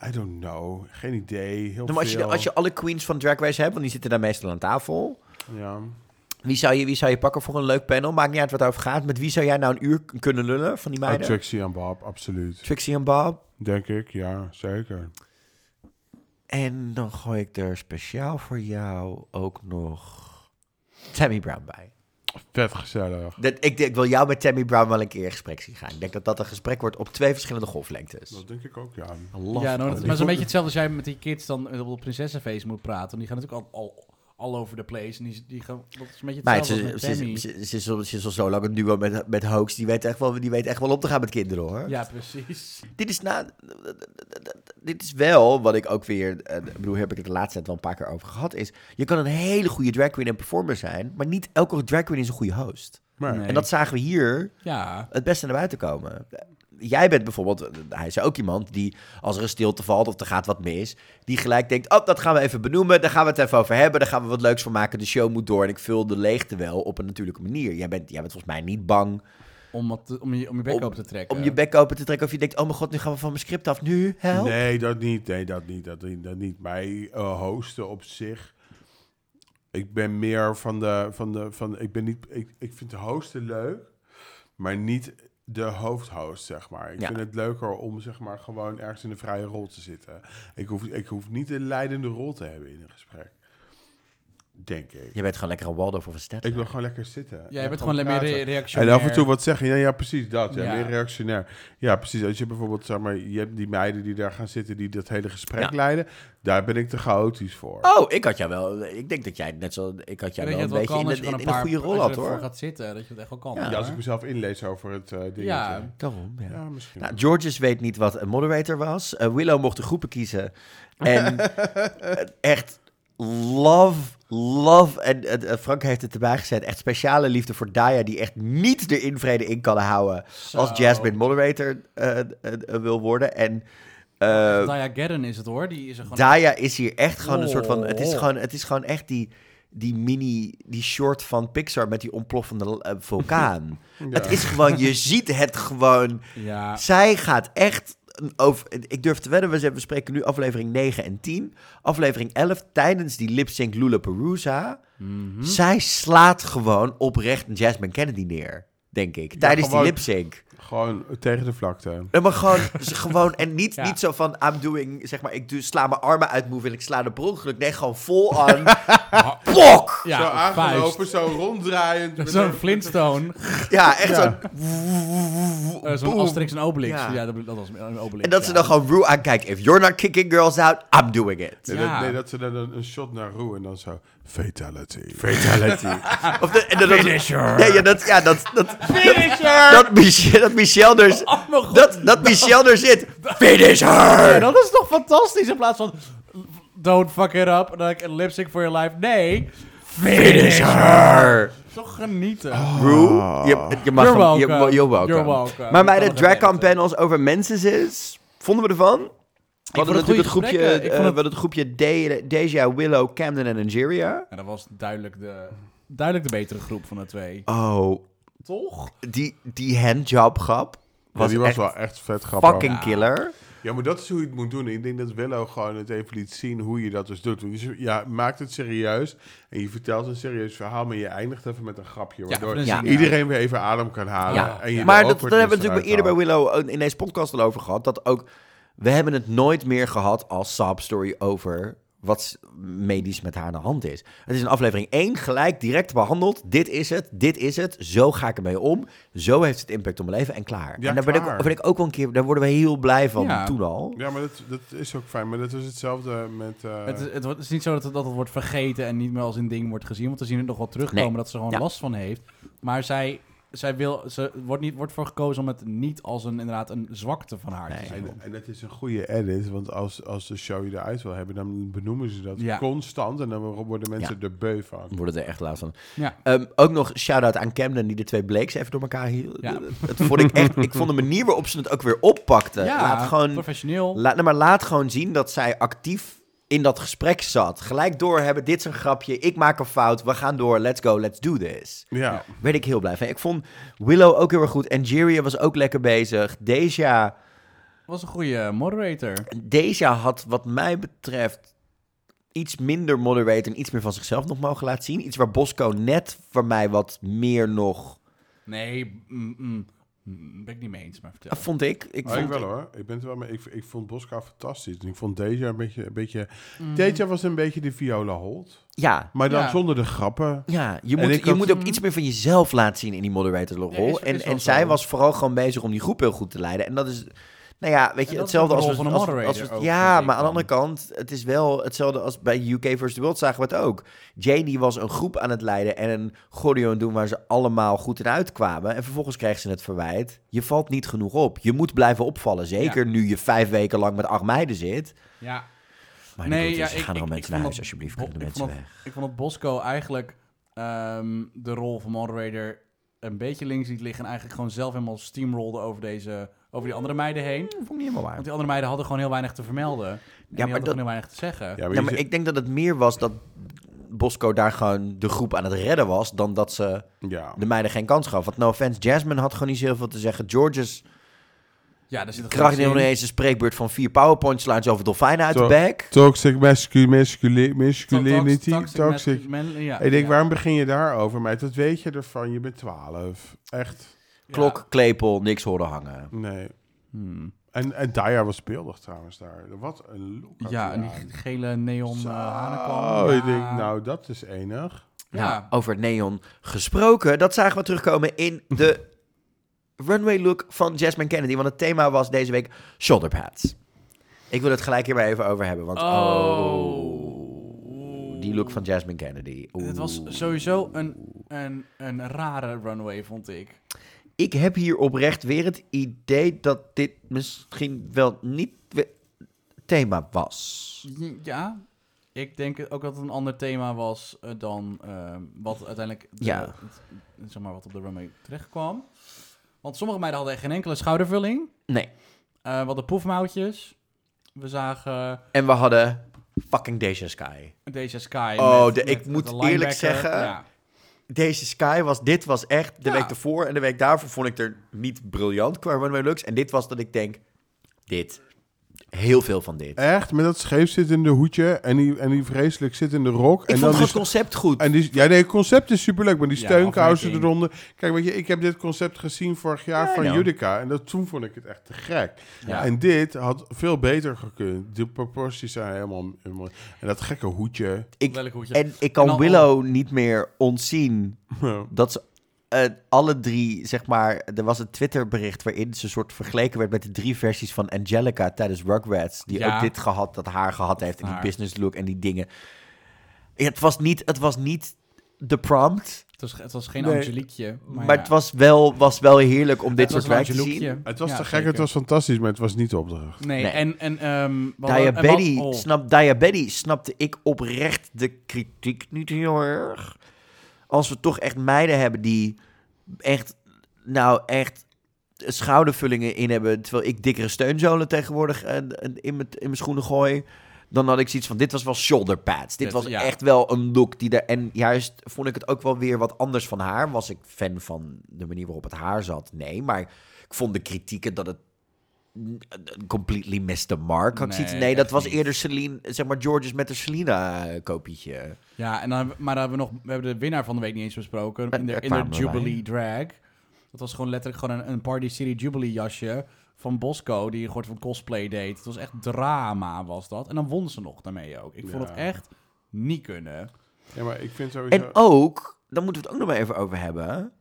I don't know. Geen idee. Heel nou, maar als, veel. Je, als je alle queens van Drag Race hebt, want die zitten daar meestal aan tafel. Ja. Wie zou je, wie zou je pakken voor een leuk panel? Maakt niet uit wat het over gaat. Met wie zou jij nou een uur kunnen lullen van die meiden? Oh, Trixie en Bob, absoluut. Trixie en Bob? Denk ik, ja, zeker. En dan gooi ik er speciaal voor jou ook nog Tammy Brown bij. Vet gezellig. Dat, ik, ik wil jou met Tammy Brown wel een keer in gesprek zien gaan. Ik denk dat dat een gesprek wordt op twee verschillende golflengtes. Dat denk ik ook, ja. ja nou, maar het is een beetje hetzelfde als jij met die kids dan op prinsessenfeest moet praten. Die gaan natuurlijk al, al, al over the place. En die, die gaan, dat is een beetje hetzelfde als met Tammy. Ze is al zo lang een duo met, met Hoax. Die weet, echt wel, die weet echt wel op te gaan met kinderen, hoor. Ja, precies. Dit is, na, dit is wel wat ik ook weer... Ik bedoel, heb ik het de laatste tijd wel een paar keer over gehad. Is je kan een hele goede drag queen en performer zijn. Maar niet elke drag queen is een goede host. Maar, nee. En dat zagen we hier ja. het beste naar buiten komen. Jij bent bijvoorbeeld... Hij is ook iemand die als er een stilte valt of er gaat wat mis... die gelijk denkt, oh, dat gaan we even benoemen. Daar gaan we het even over hebben. Daar gaan we wat leuks van maken. De show moet door en ik vul de leegte wel op een natuurlijke manier. Jij bent, jij bent volgens mij niet bang... Om, wat, om, je, om je bek om, open te trekken. Om je bek open te trekken. Of je denkt, oh mijn god, nu gaan we van mijn script af. Nu, help. Nee, dat niet. Nee, dat niet. Dat, dat niet. Mij uh, hosten op zich... Ik ben meer van de... Van de van, ik, ben niet, ik, ik vind hosten leuk, maar niet... de hoofdhost, zeg maar. Ik ja. vind het leuker om, zeg maar, gewoon ergens in de vrije rol te zitten. Ik hoef, ik hoef niet een leidende rol te hebben in een gesprek. Denk ik. Je bent gewoon lekker een Waldorf of een Stedt. Ik wil gewoon lekker zitten. Ja, je bent gewoon, gewoon meer re- reactionair. En af en toe wat zeggen. Ja, ja precies dat. Ja, ja. Meer reactionair. Ja, precies. Als je bijvoorbeeld, zeg maar, je hebt die meiden die daar gaan zitten, die dat hele gesprek ja. leiden. Daar ben ik te chaotisch voor. Oh, ik had jou wel... Ik denk dat jij net zo... Ik had jou wel een beetje in een goede rol had, hoor. Als je gaat zitten, dat je het echt wel kan. Ja, als ik mezelf inlees over het uh, dingetje. Ja, daarom. Ja. Ja, misschien. Nou, Georges weet niet wat een moderator was. Uh, Willow mocht de groepen kiezen. En echt... Love, love. En, en, en Frank heeft het erbij gezet. Echt speciale liefde voor Daya, die echt niet de invrede in kan houden. So. Als Jasmine moderator uh, uh, uh, wil worden. En uh, Daya Gadden is het, hoor. Die is er gewoon Daya een... is hier echt gewoon oh. een soort van... Het is gewoon, het is gewoon echt die... Die mini, die short van Pixar met die ontploffende uh, vulkaan. Ja. Het is gewoon, je ziet het gewoon. Ja. Zij gaat echt... Over, ik durf te wedden, we, we spreken nu aflevering negen en tien. Aflevering elf, tijdens die lip-sync Lollapalooza. Mm-hmm. Zij slaat gewoon oprecht Jasmine Kennedy neer, denk ik. Tijdens ja, gewoon, die lip-sync. Gewoon tegen de vlakte. Ja, maar gewoon, gewoon en niet, ja. niet zo van, I'm doing, zeg maar, ik doe, sla mijn armen uit move en ik sla de brongeluk. Nee, gewoon vol aan. Plok! Ja, zo aangelopen, zo ronddraaiend. Zo'n Flintstone. Ja, echt ja. zo'n... Uh, zo'n Asterix en Obelix. Ja, ja dat, dat was een Obelix. En dat ja. ze dan gewoon Rue aankijken. If you're not kicking girls out, I'm doing it. Ja. Nee, dat, nee, dat ze dan een, een shot naar Rue en dan zo... Fatality. Fatality. Of de, en dat, Finisher. Ja, ja, dat... Ja, dat, dat Finisher! Dat, dat, Michel, dat Michel er... Oh mijn god. Dat, dat Michel er zit. Finisher! Ja, dat is toch fantastisch in plaats van... Don't fuck it up. Dat ik een lip-sync for your life. Nee. Finish her. Toch genieten. Oh. Rue, je, je mag... You're welcome. You're, you're welcome. You're welcome. Maar bij de dragcon panels over menses is... Vonden we ervan? We hadden natuurlijk het groepje, uh, we hadden het groepje De, Deja, Willow, Camden en Angeria. En dat was duidelijk de, duidelijk de betere groep van de twee. Oh. Toch? Die, die handjob-grap was, ja, die was echt wel echt vet grappig. Fucking killer. Ja. Ja, maar dat is hoe je het moet doen. Ik denk dat Willow gewoon het even liet zien hoe je dat dus doet. Je ja, maakt het serieus en je vertelt een serieus verhaal, maar je eindigt even met een grapje. Waardoor ja, ja. iedereen weer even adem kan halen. Ja. En je maar dat, dat hebben we natuurlijk eerder bij Willow in deze podcast al over gehad. Dat ook, we hebben het nooit meer gehad als sob-story over wat medisch met haar aan de hand is. Het is in aflevering één gelijk direct behandeld. Dit is het, dit is het. Zo ga ik ermee om. Zo heeft het impact op mijn leven en klaar. Ja, en daar, klaar. Ben ik, ben ik ook wel een keer, daar worden we heel blij van ja. toen al. Ja, maar dat, dat is ook fijn. Maar dat is hetzelfde met... Uh... Het, is, het is niet zo dat het, dat het wordt vergeten en niet meer als een ding wordt gezien. Want we zien het nog wel terugkomen nee. dat ze er gewoon ja. last van heeft. Maar zij zij wil, ze wordt niet, wordt voor gekozen om het niet als een, inderdaad, een zwakte van haar nee. te zien. En, en dat is een goede edit, want als, als de show je eruit wil hebben, dan benoemen ze dat ja. constant en dan worden mensen ja. er beu van. Worden er echt laat van. Ja. Um, ook nog shout-out aan Camden, die de twee Blakes even door elkaar hielden. Ja. Het vond ik echt, ik vond de manier waarop ze het ook weer oppakte. Ja, laat gewoon, professioneel. Laat, nou maar laat gewoon zien dat zij actief in dat gesprek zat. Gelijk door hebben, dit is een grapje, ik maak een fout, we gaan door, let's go, let's do this. Ja. Ja, werd ik heel blij van. Ik vond Willow ook heel erg goed. Angeria was ook lekker bezig. Deja was een goede moderator. Deja had wat mij betreft iets minder moderator en iets meer van zichzelf nog mogen laten zien. Iets waar Bosco net voor mij wat meer nog... Nee, mm, mm. ben ik niet mee eens, maar vertel. Dat vond ik. Ik, oh, vond ik wel hoor. Ik ben het wel mee. Ik, ik vond Bosco fantastisch. En ik vond Deja een beetje... Een beetje mm. Deja was een beetje de Viola Holt. Ja. Maar dan ja. zonder de grappen. Ja, je moet, je had... moet ook iets meer van jezelf laten zien in die moderatorrol. Ja, en en zij wel. was vooral gewoon bezig om die groep heel goed te leiden. En dat is... Nou ja, weet je, hetzelfde als... We, als, we, als we, ja, maar aan de andere kant, het is wel hetzelfde als bij U K versus. The World zagen we het ook. Janie was een groep aan het leiden en een choreo aan het doen waar ze allemaal goed in uitkwamen. En vervolgens kreeg ze het verwijt. Je valt niet genoeg op. Je moet blijven opvallen. Zeker ja. nu je vijf weken lang met acht meiden zit. Ja. Maar nee, goed, ja, dus ik, gaan er al mensen naar huis, dat, alsjeblieft. Bo- de mensen vond weg. Dat, ik vond dat Bosco eigenlijk um, de rol van moderator een beetje links liet liggen en eigenlijk gewoon zelf helemaal steamrolde over deze... Over die andere meiden heen. Dat vond ik niet helemaal waar. Want die andere meiden hadden gewoon heel weinig te vermelden. En ja, maar die hadden dat... gewoon heel weinig te zeggen. Ja, maar, ja, maar zegt... ik denk dat het meer was dat Bosco daar gewoon de groep aan het redden was... dan dat ze ja. de meiden geen kans gaf. Want no offense, Jasmine had gewoon niet zo heel veel te zeggen. Georges... Ja, daar zit krijg je nog niet eens een spreekbeurt van vier powerpoint slides over dolfijnen uit to- de bek. Toxic masculinity. masculinity to- toxic. toxic. Mas- ja. Ik denk, ja. waarom begin je daarover? Maar dat weet je ervan. Je bent twaalf. Echt... Klok, ja. klepel, niks horen hangen. Nee. Hmm. En, en Daya was beeldig trouwens daar. Wat een look. Ja, en die gele neon hanenkam. Oh, ik denk, nou, dat is enig. Nou, ja. Over neon gesproken. Dat zagen we terugkomen in de runway look van Jasmine Kennedy. Want het thema was deze week shoulder pads. Ik wil het gelijk hier maar even over hebben. Want oh... oh. Die look van Jasmine Kennedy. Oeh. Het was sowieso een, een, een rare runway, vond ik. Ik heb hier oprecht weer het idee dat dit misschien wel niet het thema was. Ja, ik denk ook dat het een ander thema was dan uh, wat uiteindelijk de, ja. het, zeg maar, wat op de runway terecht kwam. Want sommige meiden hadden echt geen enkele schoudervulling. Nee. Uh, we hadden poefmouwtjes. We zagen... En we hadden... Fucking Deja Sky. Deja Sky. Oh, met, de, ik met, moet met de eerlijk zeggen... Ja. Deja Sky was... Dit was echt de ja. week ervoor en de week daarvoor... vond ik er niet briljant qua runway looks. En dit was dat ik denk... Dit. Heel veel van dit. Echt? Met dat scheef zittende hoedje... en die, en die vreselijk zittende rok. Ik en vond dan het st- concept goed. En die, ja, nee, het concept is superleuk. Maar die ja, steunkousen eronder... Kijk, weet je, ik heb dit concept gezien vorig jaar ja, van no. Judica. En dat, toen vond ik het echt te gek. Ja. En dit had veel beter gekund. De proporties zijn helemaal... helemaal en dat gekke hoedje. Ik, hoedje. En ik kan en Willow on- niet meer ontzien... Ja. dat ze... Uh, alle drie, zeg maar... Er was een Twitterbericht waarin ze soort vergeleken werd... met de drie versies van Angelica tijdens Rugrats... die ja. ook dit gehad, dat haar gehad heeft... en die business look en die dingen. Ja, het, was niet, het was niet de prompt. Het was, het was geen nee. Angeliekje. Maar, maar ja. het was wel, was wel heerlijk om ja, dit soort werk te zien. Het was ja, te gek, zeker. Het was fantastisch... maar het was niet de opdracht. Nee, nee. en... en um, Daya Betty oh. snap, Daya Betty snapte ik oprecht de kritiek niet heel erg... Als we toch echt meiden hebben die echt, nou echt schoudervullingen in hebben... terwijl ik dikkere steunzolen tegenwoordig uh, in mijn schoenen gooi... dan had ik zoiets van, dit was wel shoulder pads. Dit, dit was ja. echt wel een look die er... En juist vond ik het ook wel weer wat anders van haar. Was ik fan van de manier waarop het haar zat? Nee, maar ik vond de kritieken dat het... completely missed the mark. Had nee, ziet, nee dat was niet. Eerder Celine, zeg maar Georges met de Selena-kopietje. Ja, en dan, maar dan hebben we nog, we hebben de winnaar van de week niet eens besproken. In de, in de Jubilee Drag. Dat was gewoon letterlijk gewoon een, een Party City Jubilee jasje van Bosco die een soort van cosplay deed. Het was echt drama, was dat. En dan won ze nog daarmee ook. Ik ja. vond het echt niet kunnen. Ja, maar ik vind sowieso... En ook, dan moeten we het ook nog maar even over hebben.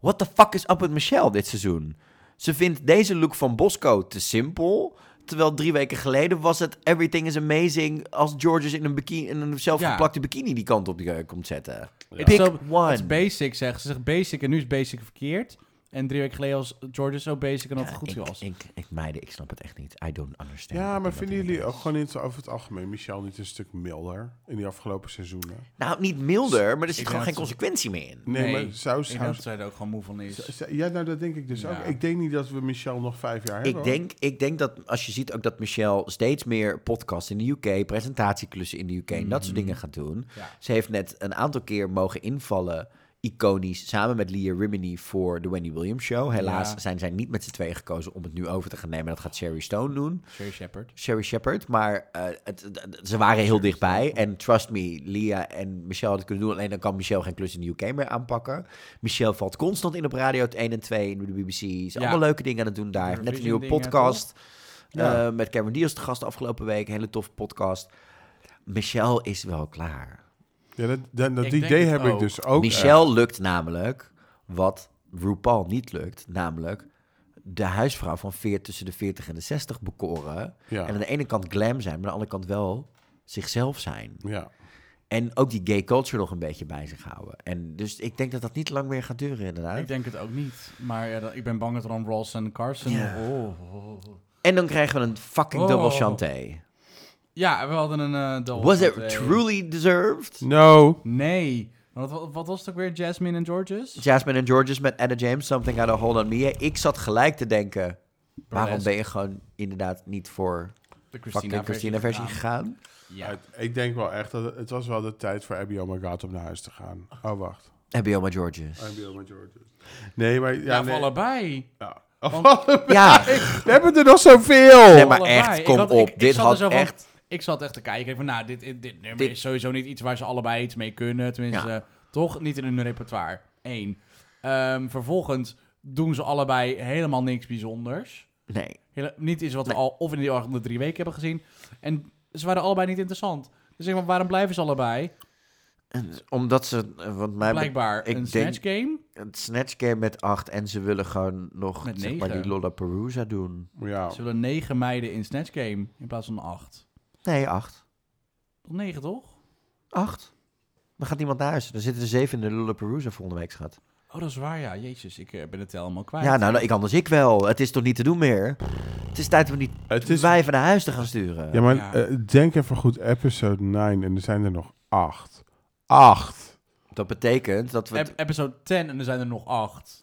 What the fuck is up with Michelle dit seizoen? Ze vindt deze look van Bosco te simpel. Terwijl drie weken geleden was het Everything is Amazing als Georges in een, bikini, in een zelfgeplakte ja. bikini die kant op die komt zetten. Ja. Pick so, one. Het is basic, zegt ze. Zegt basic en nu is basic verkeerd. En drie weken geleden was Georges zo basic en dat ja, het goed ik, was. Ik, ik, ik, meiden, ik snap het echt niet. I don't understand. Ja, maar vinden jullie ook gewoon niet over het algemeen, Michel, niet een stuk milder in die afgelopen seizoenen? Nou, niet milder, maar er zit gewoon geen consequentie meer in. Nee, nee, maar zou ze... Ik denk dat zij er ook gewoon moe van is. Ja, nou, dat denk ik dus ja. ook. Ik denk niet dat we Michel nog vijf jaar hebben. Ik denk, ik denk dat, als je ziet ook dat Michel steeds meer podcasts in de U K, presentatieklussen in de U K en mm-hmm. dat soort dingen gaat doen. Ja. Ze heeft net een aantal keer mogen invallen... iconisch, samen met Leah Rimini voor de Wendy Williams Show. Helaas ja. zijn zij niet met z'n tweeën gekozen om het nu over te gaan nemen. Dat gaat Sherry Stone doen. Sherry Shepherd. Sherry Shepherd, maar uh, het, het, ze waren heel Sherry dichtbij. Stone. En trust me, Leah en Michelle hadden kunnen doen. Alleen dan kan Michelle geen klus in de U K meer aanpakken. Michelle valt constant in op radio, het één en twee, nu de B B C. Ze ja. allemaal leuke dingen aan het doen daar. Heeft net een nieuwe podcast ja. uh, met Cameron Diaz te gast afgelopen week. Een hele toffe podcast. Michelle is wel klaar. Ja, dat, dat, dat idee heb ook. ik dus ook. Michelle echt. lukt namelijk wat RuPaul niet lukt. Namelijk de huisvrouw van veer, tussen de veertig en de zestig bekoren. Ja. En aan de ene kant glam zijn, maar aan de andere kant wel zichzelf zijn. Ja. En ook die gay culture nog een beetje bij zich houden. En dus ik denk dat dat niet lang meer gaat duren inderdaad. Ik denk het ook niet. Maar ja, dat, ik ben bang dat Ron Rawls en Carson... Ja. Oh, oh, oh. En dan krijgen we een fucking oh. double chanté. Ja, we hadden een... Uh, was it truly deserved? No. Nee. Wat, wat, wat was het ook weer? Jasmine en Georges? Jasmine en Georges met Anna James. Something I Don't Hold On Me. Ik zat gelijk te denken... Burlesque. Waarom ben je gewoon inderdaad niet voor... De Christina, Christina versie gegaan? Ja. Ja, ik denk wel echt dat... Het was wel de tijd voor Abby Oh My God om naar huis te gaan. Oh, wacht. Abby Oh My Georges. Abby Oh My Georges. Nee, maar... Ja, ja nee. Voor allebei. Ja. Want, ja. We hebben er nog zoveel. Nee, maar echt, kom had, op. Ik, Dit ik had echt... Ik zat echt te kijken. Van, nou, dit, dit, dit nummer dit. is sowieso niet iets waar ze allebei iets mee kunnen. Tenminste, ja. uh, toch niet in hun repertoire. Eén. Um, vervolgens doen ze allebei helemaal niks bijzonders. Nee. Hele, niet iets wat nee. we al of in die andere drie weken hebben gezien. En ze waren allebei niet interessant. Dus ik denk, waarom blijven ze allebei? En, omdat ze... Want mij blijkbaar be- een snatch game. Een snatch game met acht. En ze willen gewoon nog met zeg maar, die Lollapalooza doen. Ja. Ze willen negen meiden in snatch game in plaats van acht. Nee, acht. Tot negen, toch? Acht. Dan gaat niemand naar huis. Dan zitten er zeven in de Lollapalooza volgende week, schat. Oh, dat is waar, ja. Jezus, ik uh, ben het helemaal kwijt. Ja, nou, ik, anders ik wel. Het is toch niet te doen meer? Het is tijd om die is... wijven naar huis te gaan sturen. Ja, maar ja. Uh, denk even goed, episode negen en er zijn er nog acht. Acht! Dat betekent dat we... Ep- episode tien en er zijn er nog acht.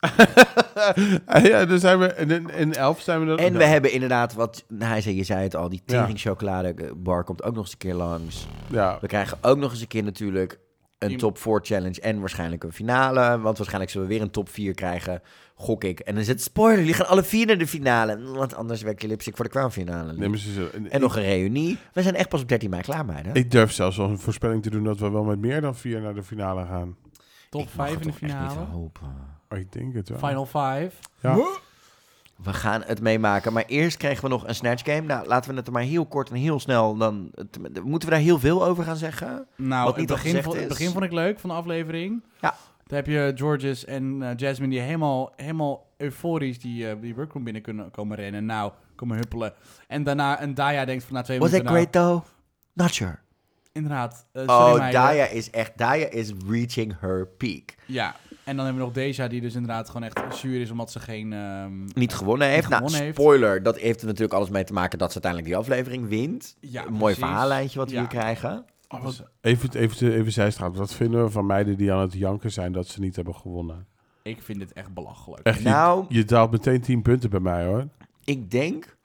Ja, dan zijn we... In, in elf zijn we... Er en we dan. hebben inderdaad wat... Nou, hij zei, je zei het al, die tering chocoladebar komt ook nog eens een keer langs. Ja. We krijgen ook nog eens een keer natuurlijk een die... top vier challenge en waarschijnlijk een finale. Want waarschijnlijk zullen we weer een top vier krijgen, gok ik. En dan zit spoiler, jullie gaan alle vier naar de finale. Want anders werkt je lipstick voor de crownfinale. Nee, maar zo, en, en nog een reunie. We zijn echt pas op dertien mei klaar, meiden. Ik durf zelfs wel een voorspelling te doen dat we wel met meer dan vier naar de finale gaan. Top vijf in de finale. Echt niet hopen. Oh, ik denk het wel. Final vijf. Ja. Huh? We gaan het meemaken. Maar eerst kregen we nog een snatch game. Nou, laten we het er maar heel kort en heel snel... Dan, het, moeten we daar heel veel over gaan zeggen? Nou, wat niet het, begin vond, het begin vond ik leuk van de aflevering. Ja. Dan heb je Georges en uh, Jasmine die helemaal, helemaal euforisch die, uh, die workroom binnen kunnen komen rennen. Nou, komen huppelen. En daarna, en Daya denkt van na twee minuten... Was it great though? Not sure. Inderdaad. Uh, sorry oh, meiden. Daya is echt... Daya is reaching her peak. Ja. En dan hebben we nog Deja, die dus inderdaad gewoon echt zuur is... omdat ze geen... Um, niet gewonnen heeft. Niet nou, gewonnen spoiler, heeft. Dat heeft er natuurlijk alles mee te maken... dat ze uiteindelijk die aflevering wint. Ja, een mooi verhaallijntje wat ja. we hier krijgen. Oh, wat... Even, even, even zijstraat. Wat vinden we van meiden die aan het janken zijn... dat ze niet hebben gewonnen? Ik vind het echt belachelijk. Echt, nou, je, je daalt meteen tien punten bij mij, hoor. Ik denk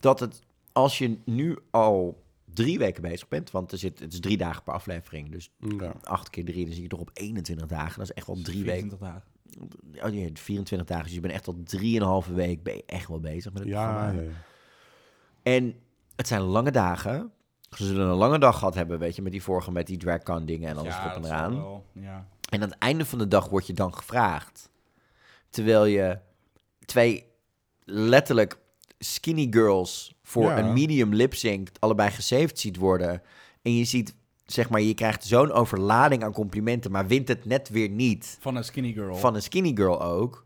dat het... als je nu al... drie weken bezig bent, want er zit, het is drie dagen per aflevering. Dus ja. acht keer drie, dan zit je toch op eenentwintig dagen. Dat is echt wel dus drie weken. Dagen. Oh nee, vierentwintig dagen. Dus je bent echt al drieënhalve week ben je echt wel bezig met het ja, programma. Ja. En het zijn lange dagen. Ze zullen een lange dag gehad hebben, weet je, met die vorige, met die dragcon dingen en alles ja, op en eraan. Ja. En aan het einde van de dag word je dan gevraagd. Terwijl je twee letterlijk skinny girls... voor ja. een medium lip-sync allebei gesaved ziet worden. En je ziet, zeg maar, je krijgt zo'n overlading aan complimenten... maar wint het net weer niet. Van een skinny girl. Van een skinny girl ook.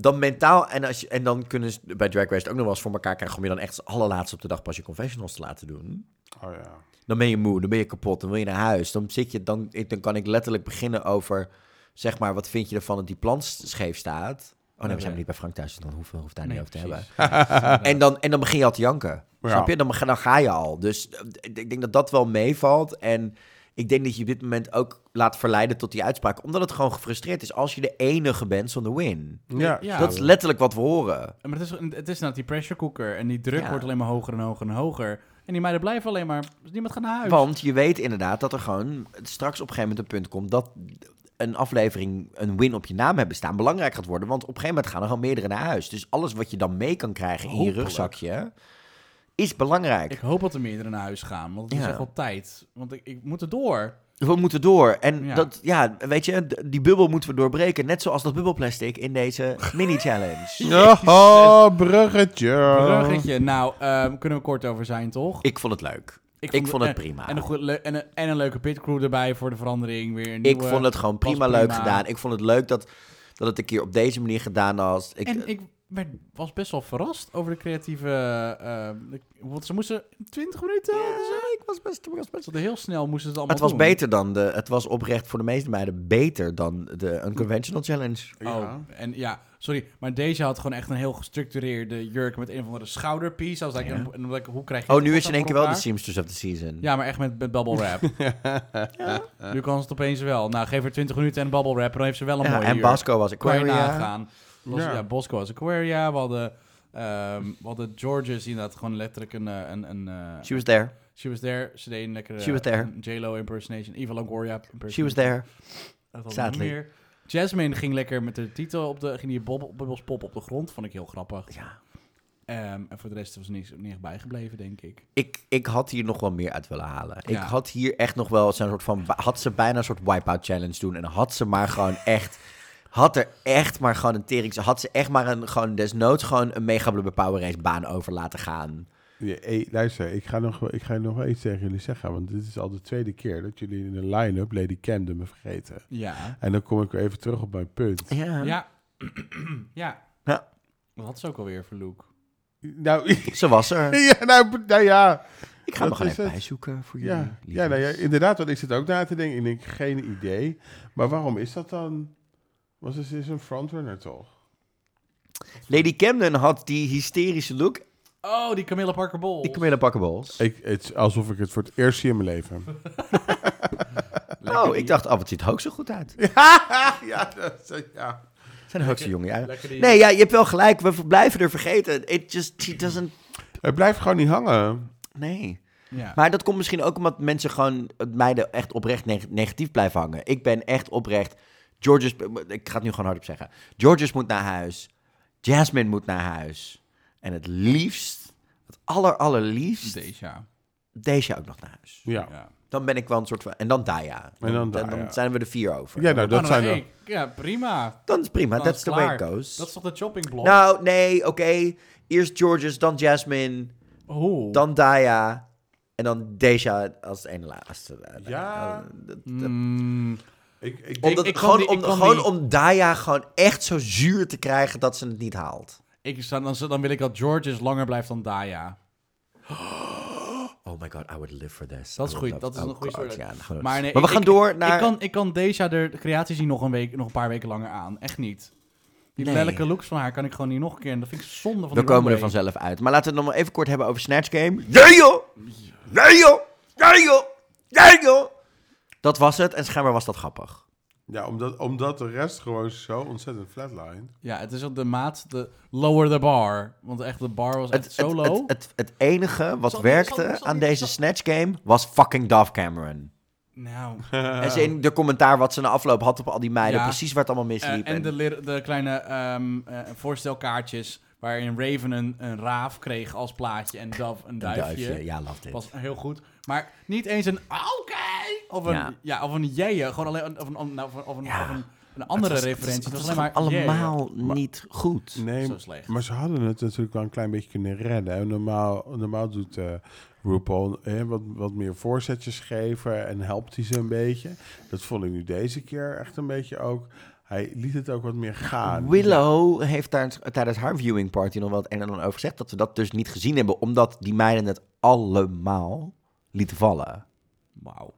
Dan mentaal, en, als je, en dan kunnen ze bij Drag Race ook nog wel eens voor elkaar krijgen... om je dan echt als allerlaatste op de dag pas je confessionals te laten doen. Oh ja. Dan ben je moe, dan ben je kapot, dan wil je naar huis. Dan, zit je, dan, dan kan ik letterlijk beginnen over, zeg maar... wat vind je ervan dat die plant scheef staat? Oh nee, we zijn niet bij Frank thuis, dan hoeven we daar nee, niet over te precies. hebben. en, dan, en dan begin je al te janken. Ja. Snap je? Dan, dan ga je al. Dus ik denk dat dat wel meevalt. En ik denk dat je op dit moment ook laat verleiden tot die uitspraak. Omdat het gewoon gefrustreerd is als je de enige bent zonder win. Ja. Ja. Dat is letterlijk wat we horen. Maar het is, het is nou die pressure cooker. En die druk ja. wordt alleen maar hoger en hoger en hoger. En die meiden blijven alleen maar... Dus niemand gaat naar huis. Want je weet inderdaad dat er gewoon straks op een gegeven moment een punt komt... dat een aflevering een win op je naam hebben staan... belangrijk gaat worden. Want op een gegeven moment gaan er gewoon meerdere naar huis. Dus alles wat je dan mee kan krijgen Hopelijk. in je rugzakje... is belangrijk. Ik hoop dat er meerdere naar huis gaan, want het ja. is echt wel tijd. Want ik, ik moet er door. We moeten door. En ja. dat, ja, weet je, die bubbel moeten we doorbreken. Net zoals dat bubbelplastic in deze mini-challenge. Oh, bruggetje. Bruggetje. Nou, um, kunnen we kort over zijn, toch? Ik vond het leuk. Ik vond, ik vond het en, prima. En een, goed, le- en, een, en een leuke pitcrew erbij voor de verandering. Weer een nieuwe, ik vond het gewoon prima, prima leuk gedaan. Ik vond het leuk dat, dat het een keer op deze manier gedaan was. Ik, en ik... Maar ik was best wel verrast over de creatieve... Uh, want ze moesten twintig minuten... Ja, ik was best... Ik was best heel snel moesten ze het allemaal het was doen. Beter dan de... Het was oprecht voor de meeste meiden beter dan de Unconventional Challenge. Oh, ja. En ja, sorry. Maar deze had gewoon echt een heel gestructureerde jurk met een of andere schouderpiece. Als ik, ja. en, en, en, hoe krijg je oh, nu is je in één keer wel de Seamstress of the Season. Ja, maar echt met, met bubble wrap. ja. Nu kan ze het opeens wel. Nou, geef haar twintig minuten en bubble wrap en dan heeft ze wel een ja, mooie en jurk. En Bosco was Aquaria. Los, ja. ja, Bosco was Aquaria. We hadden, um, we hadden Georges inderdaad gewoon letterlijk een... een, een uh, she was there. She was there. Ze deed een lekkere she was there. J-Lo impersonation. Eva Longoria impersonation. She was there. Sadly. Jasmine ging lekker met de titel op de... Ging die bubbels pop op de grond. Vond ik heel grappig. Ja. Um, en voor de rest was er niks, niks bijgebleven, denk ik. ik. Ik had hier nog wel meer uit willen halen. Ja. Ik had hier echt nog wel zo'n soort van... Had ze bijna een soort wipe-out challenge doen. En had ze maar gewoon echt... Had er echt maar gewoon een tering... Had ze echt maar een, gewoon desnoods gewoon een mega blubber power race baan over laten gaan. Ja, hey, luister, ik ga, nog, ik ga nog wel iets tegen jullie zeggen. Want dit is al de tweede keer dat jullie in de line-up Lady Camden me vergeten. Ja. En dan kom ik weer even terug op mijn punt. Ja. Ja. ja. ja. Wat had ze ook alweer voor look? Nou, ze was er. ja, nou, nou ja... Ik ga dat nog even het... bijzoeken voor jullie. Ja, ja, nou ja, inderdaad, want ik zit ook na te denken. Ik denk, geen idee. Maar waarom is dat dan... Was het is een frontrunner, toch? Lady Camden had die hysterische look. Oh, die Camilla Parker Bowles. Die Camilla Parker Bowles. Ik, het is alsof ik het voor het eerst zie in mijn leven. oh, ik dacht, oh, het ziet er ook zo goed uit. ja, dat ja. zijn de hoogste jongen, ja. Nee, ja, je hebt wel gelijk. We blijven er vergeten. It just, she doesn't... Het blijft gewoon niet hangen. Nee. Ja. Maar dat komt misschien ook omdat mensen gewoon... meiden echt oprecht neg- negatief blijven hangen. Ik ben echt oprecht... Georges, ik ga het nu gewoon hardop zeggen. Georges moet naar huis. Jasmine moet naar huis. En het liefst, het aller, allerliefst... Deja. Deja ook nog naar huis. Ja. ja. Dan ben ik wel een soort van... En dan Daya. En dan, dan, dan zijn we er vier over. Ja, nou, dat oh, nou, zijn we. Ja, prima. Dan is prima. That's the way it goes. Dat is toch de choppingblok? Nou, nee, oké. Okay. Eerst Georges, dan Jasmine. Oh. Dan Daya. En dan Deja als het ene laatste. Ja. Mm. Ik, ik, Omdat, ik, ik gewoon die, om, gewoon die... om Daya gewoon echt zo zuur te krijgen dat ze het niet haalt. Ik, dan, dan wil ik dat Georges langer blijft dan Daya. Oh my god, I would live for this. Dat is goed, dat is een goede story. Ja, maar, maar, nee, maar we ik, gaan door naar... Ik kan, ik kan Deja de creatie zien nog een, week, nog een paar weken langer aan. Echt niet. Die nee. lelijke looks van haar kan ik gewoon niet nog een keer. En dat vind ik zonde van we de We komen er vanzelf uit. Maar laten we het nog maar even kort hebben over Snatch Game. Ja joh! Ja joh! Ja joh! Ja joh! Dat was het en schijnbaar was dat grappig. Ja, omdat, omdat de rest gewoon zo ontzettend flatline. Ja, het is op de maat, de lower the bar. Want echt, de bar was echt het, zo het, low. Het, het, het enige wat zal, werkte zal, zal, zal, aan zal, deze zal... Snatch Game was fucking Dove Cameron. Nou. en ze in de commentaar wat ze na afloop had op al die meiden. Ja. Precies waar het allemaal misliep. Uh, en, en de, de kleine um, uh, voorstelkaartjes... waarin Raven een, een raaf kreeg als plaatje en Dove een duifje. Een duifje, ja, love dit. Was heel goed. Maar niet eens een oké, of een ja, ja of een jeeën, gewoon alleen of een, of een, of een, ja. of een, een andere het was, referentie. Het was, het was allemaal jeeën. Niet goed. Nee, zo slecht. Maar ze hadden het natuurlijk wel een klein beetje kunnen redden. Normaal, normaal doet uh, RuPaul eh, wat, wat meer voorzetjes geven en helpt hij ze een beetje. Dat vond ik nu deze keer echt een beetje ook. Hij liet het ook wat meer gaan. Willow heeft daar tijdens haar viewing party nog wel het een en ander over gezegd. Dat we dat dus niet gezien hebben. Omdat die meiden het allemaal lieten vallen. Wauw.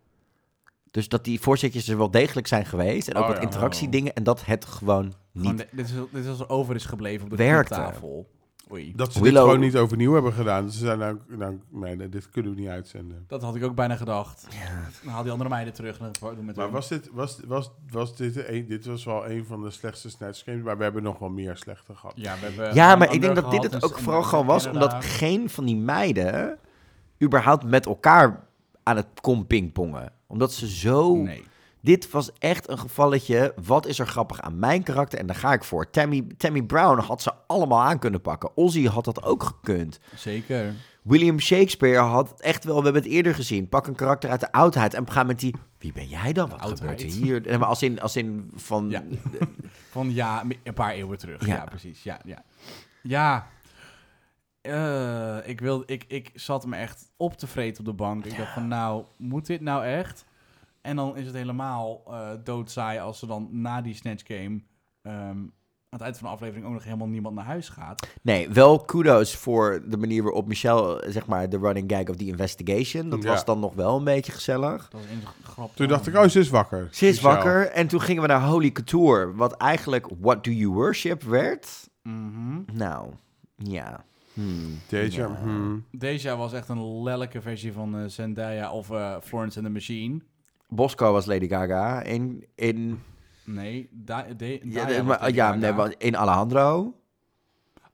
Dus dat die voorzetjes er wel degelijk zijn geweest. En ook oh, wat ja, interactiedingen. Oh. En dat het gewoon niet... De, dit, is, dit is als over is gebleven op de tafel. Oei. Dat ze Willow... dit gewoon niet overnieuw hebben gedaan. Dus ze zijn nou, nou, nee, dit kunnen we niet uitzenden. Dat had ik ook bijna gedacht. Ja. Dan haal die andere meiden terug. Met maar hun. was dit was, was, was dit, een, dit was wel een van de slechtste snatchgames, maar we hebben nog wel meer slechte gehad. Ja, we hebben ja maar ik denk dat dit het ook vooral gewoon was, inderdaad. Omdat geen van die meiden überhaupt met elkaar aan het kom pingpongen. Omdat ze zo... Nee. Dit was echt een gevalletje. Wat is er grappig aan mijn karakter? En daar ga ik voor. Tammy, Tammy Brown had ze allemaal aan kunnen pakken. Ozzy had dat ook gekund. Zeker. William Shakespeare had echt wel... We hebben het eerder gezien. Pak een karakter uit de oudheid en ga met die... Wie ben jij dan? Wat gebeurt hier? Nee, maar als in, als in van... Ja. van ja, een paar eeuwen terug. Ja, ja precies. Ja, ja. ja. Uh, ik, wilde, ik, ik zat me echt op te vreten op de bank. Ik ja. dacht van nou, moet dit nou echt... En dan is het helemaal uh, doodzaai als ze dan na die Snatch Game... Um, aan het eind van de aflevering ook nog helemaal niemand naar huis gaat. Nee, wel kudos voor de manier waarop Michelle... zeg maar, de running gag of the investigation. Dat ja. was dan nog wel een beetje gezellig. Dat was een grap. Toen dacht ik, oh, ze is wakker. Ze is Michelle. wakker. En toen gingen we naar Holy Couture. Wat eigenlijk What Do You Worship werd. Mm-hmm. Nou, ja... Hmm. Deja. Ja. Hmm. Deja was echt een lelijke versie van uh, Zendaya of uh, Florence and the Machine. Bosco was Lady Gaga in... in... Nee, da, de, Daya ja, de, maar, was ja nee, was in Alejandro.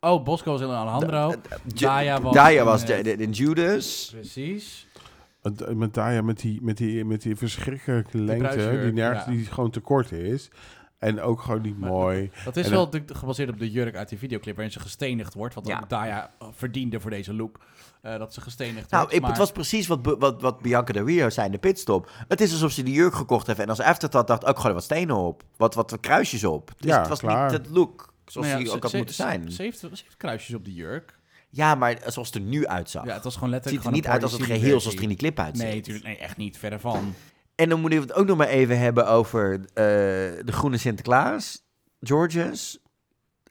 Oh, Bosco was in Alejandro. Da, da, da, Daya was, Daya was in, de, in Judas. Precies. Met Daya met die, met die, met die verschrikkelijke lengte, die, nergens, ja. die gewoon te kort is... En ook gewoon niet maar, mooi. Dat is en wel dat... gebaseerd op de jurk uit die videoclip... waarin ze gestenigd wordt. Wat ja. Daya verdiende voor deze look. Uh, dat ze gestenigd nou, wordt. Nou, maar... het was precies wat, wat, wat Bianca Del Rio zei in de pitstop. Het is alsof ze die jurk gekocht heeft. En als afterthought dacht... ook gewoon wat stenen op. Wat, wat kruisjes op. Dus ja, het was klaar. Niet het look zoals nou ja, die ze, ook had ze, moeten ze, zijn. Ze heeft, ze heeft kruisjes op de jurk. Ja, maar zoals het er nu uitzag. Ja, het was gewoon letterlijk... Het ziet er niet uit als het geheel zoals het in die clip uitziet. Nee, tuurlijk, nee, echt niet. Verder van... En dan moeten we het ook nog maar even hebben over uh, de groene Sinterklaas, Georges.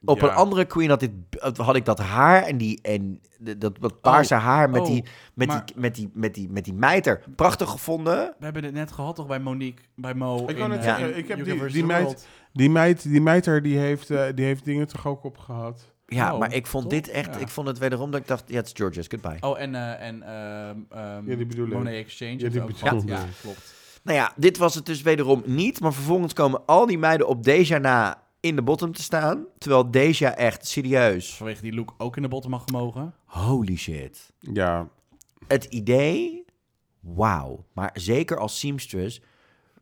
Op ja. een andere queen had, dit, had ik dat haar en, die, en dat, dat paarse oh, haar met, oh, die, met, maar, die, met, die, met, die, met die mijter. Prachtig gevonden. We hebben het net gehad toch bij Monique, bij Mo. Ik, in, kan het, uh, ja, ik heb die, die, meid, die, meid, die mijter, die heeft, uh, die heeft dingen toch ook op gehad. Ja, oh, maar ik vond top. dit echt... Ja. Ik vond het wederom dat ik dacht... Ja, yeah, het is Georges, goodbye. Oh, en... Uh, en uh, um, ja, Monet Exchange. Ja, die bedoel ja, ja, klopt. Nou ja, dit was het dus wederom niet. Maar vervolgens komen al die meiden op Deja na in de bottom te staan. Terwijl Deja echt serieus... Vanwege die look ook in de bottom mag gemogen. Holy shit. Ja. Het idee... Wauw. Maar zeker als seamstress...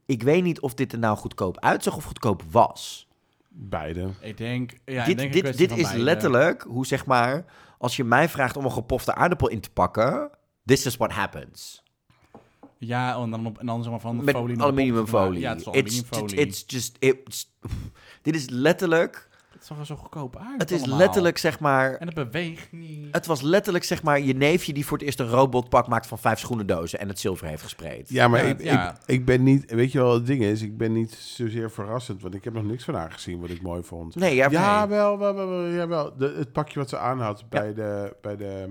Ik weet niet of dit er nou goedkoop uitzag of goedkoop was... Beide. Ik denk... Ja, dit ik denk dit, dit, dit is beide. Letterlijk hoe, zeg maar... Als je mij vraagt om een gepofte aardappel in te pakken... This is what happens. Ja, en dan, en dan zeg maar van... Met folie aluminiumfolie. Ja, het is aluminiumfolie. It's, it's just... It's, dit is letterlijk... Het is wel zo goedkoop aardappel. Het is allemaal. Letterlijk, zeg maar... En het beweegt niet. Het was letterlijk, zeg maar... Je neefje die voor het eerst een robotpak maakt van vijf schoenendozen... en het zilver heeft gespreid. Ja, maar ja, ik, ja. Ik, ik ben niet... Weet je wel, het ding is... Ik ben niet zozeer verrassend... want ik heb nog niks van haar gezien wat ik mooi vond. Nee, ja, ja nee. wel, wel, wel, wel, ja, wel. De, het pakje wat ze aanhad ja. bij de... Bij de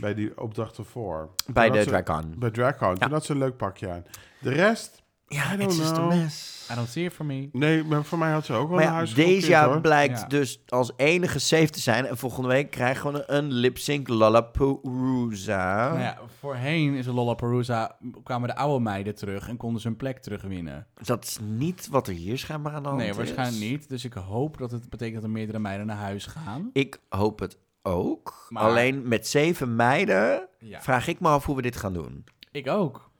bij die opdracht ervoor. Bij de Drag-On. Bij Drag-On. Ja. Toen had ze een leuk pakje aan. De rest... Ja, het is een mes. I don't see it for me. Nee, maar voor mij had ze ook wel maar een huis. Deja blijkt ja. dus als enige safe te zijn. En volgende week krijgen we een lip-sync Lollapalooza. Nou ja, voorheen is de Lollapalooza... kwamen de oude meiden terug en konden ze hun plek terugwinnen. Dat is niet wat er hier schijnbaar aan de hand is. Nee, waarschijnlijk is. niet. Dus ik hoop dat het betekent dat er meerdere meiden naar huis gaan. Ik hoop het ook. Maar... Alleen met zeven meiden ja. vraag ik me af hoe we dit gaan doen. Ik ook.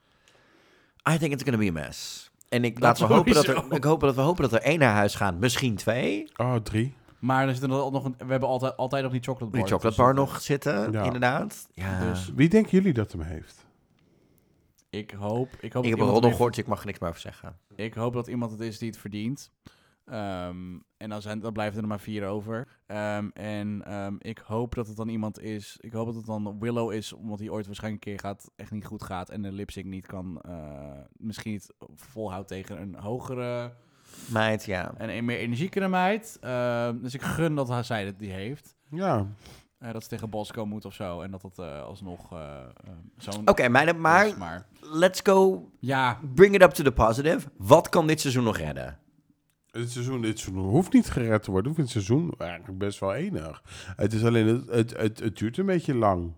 I think it's gonna be a mess. En ik, laten we hopen dat er, ik hoop dat we hopen dat er één naar huis gaan. Misschien twee. Oh, drie. Maar er nog een, we hebben altijd, altijd nog die chocolate bar. Die chocolate bar nog zitten, ja. inderdaad. Ja. Dus. Wie denken jullie dat hem heeft? Ik hoop... Ik, hoop ik heb een roddel gehoord, ik mag er niks meer over zeggen. Ik hoop dat iemand het is die het verdient. Um, en dan, zijn, dan blijven er maar vier over. Um, en um, ik hoop dat het dan iemand is... Ik hoop dat het dan Willow is... omdat hij ooit waarschijnlijk een keer gaat, echt niet goed gaat... en de lip-sync niet kan... Uh, misschien niet volhoudt tegen een hogere Meid, ja. En een meer energiekere meid. Uh, dus ik gun dat haar, zij dat die heeft. Ja. Uh, dat ze tegen Bosco moet of zo. En dat dat uh, alsnog uh, uh, zo'n... Oké, okay, maar, maar, maar let's go. Ja. Bring it up to the positive. Wat kan dit seizoen nog redden? Dit seizoen, dit seizoen hoeft niet gered te worden. Ik vind het seizoen eigenlijk best wel enig. Het is alleen, het, het, het, het duurt een beetje lang.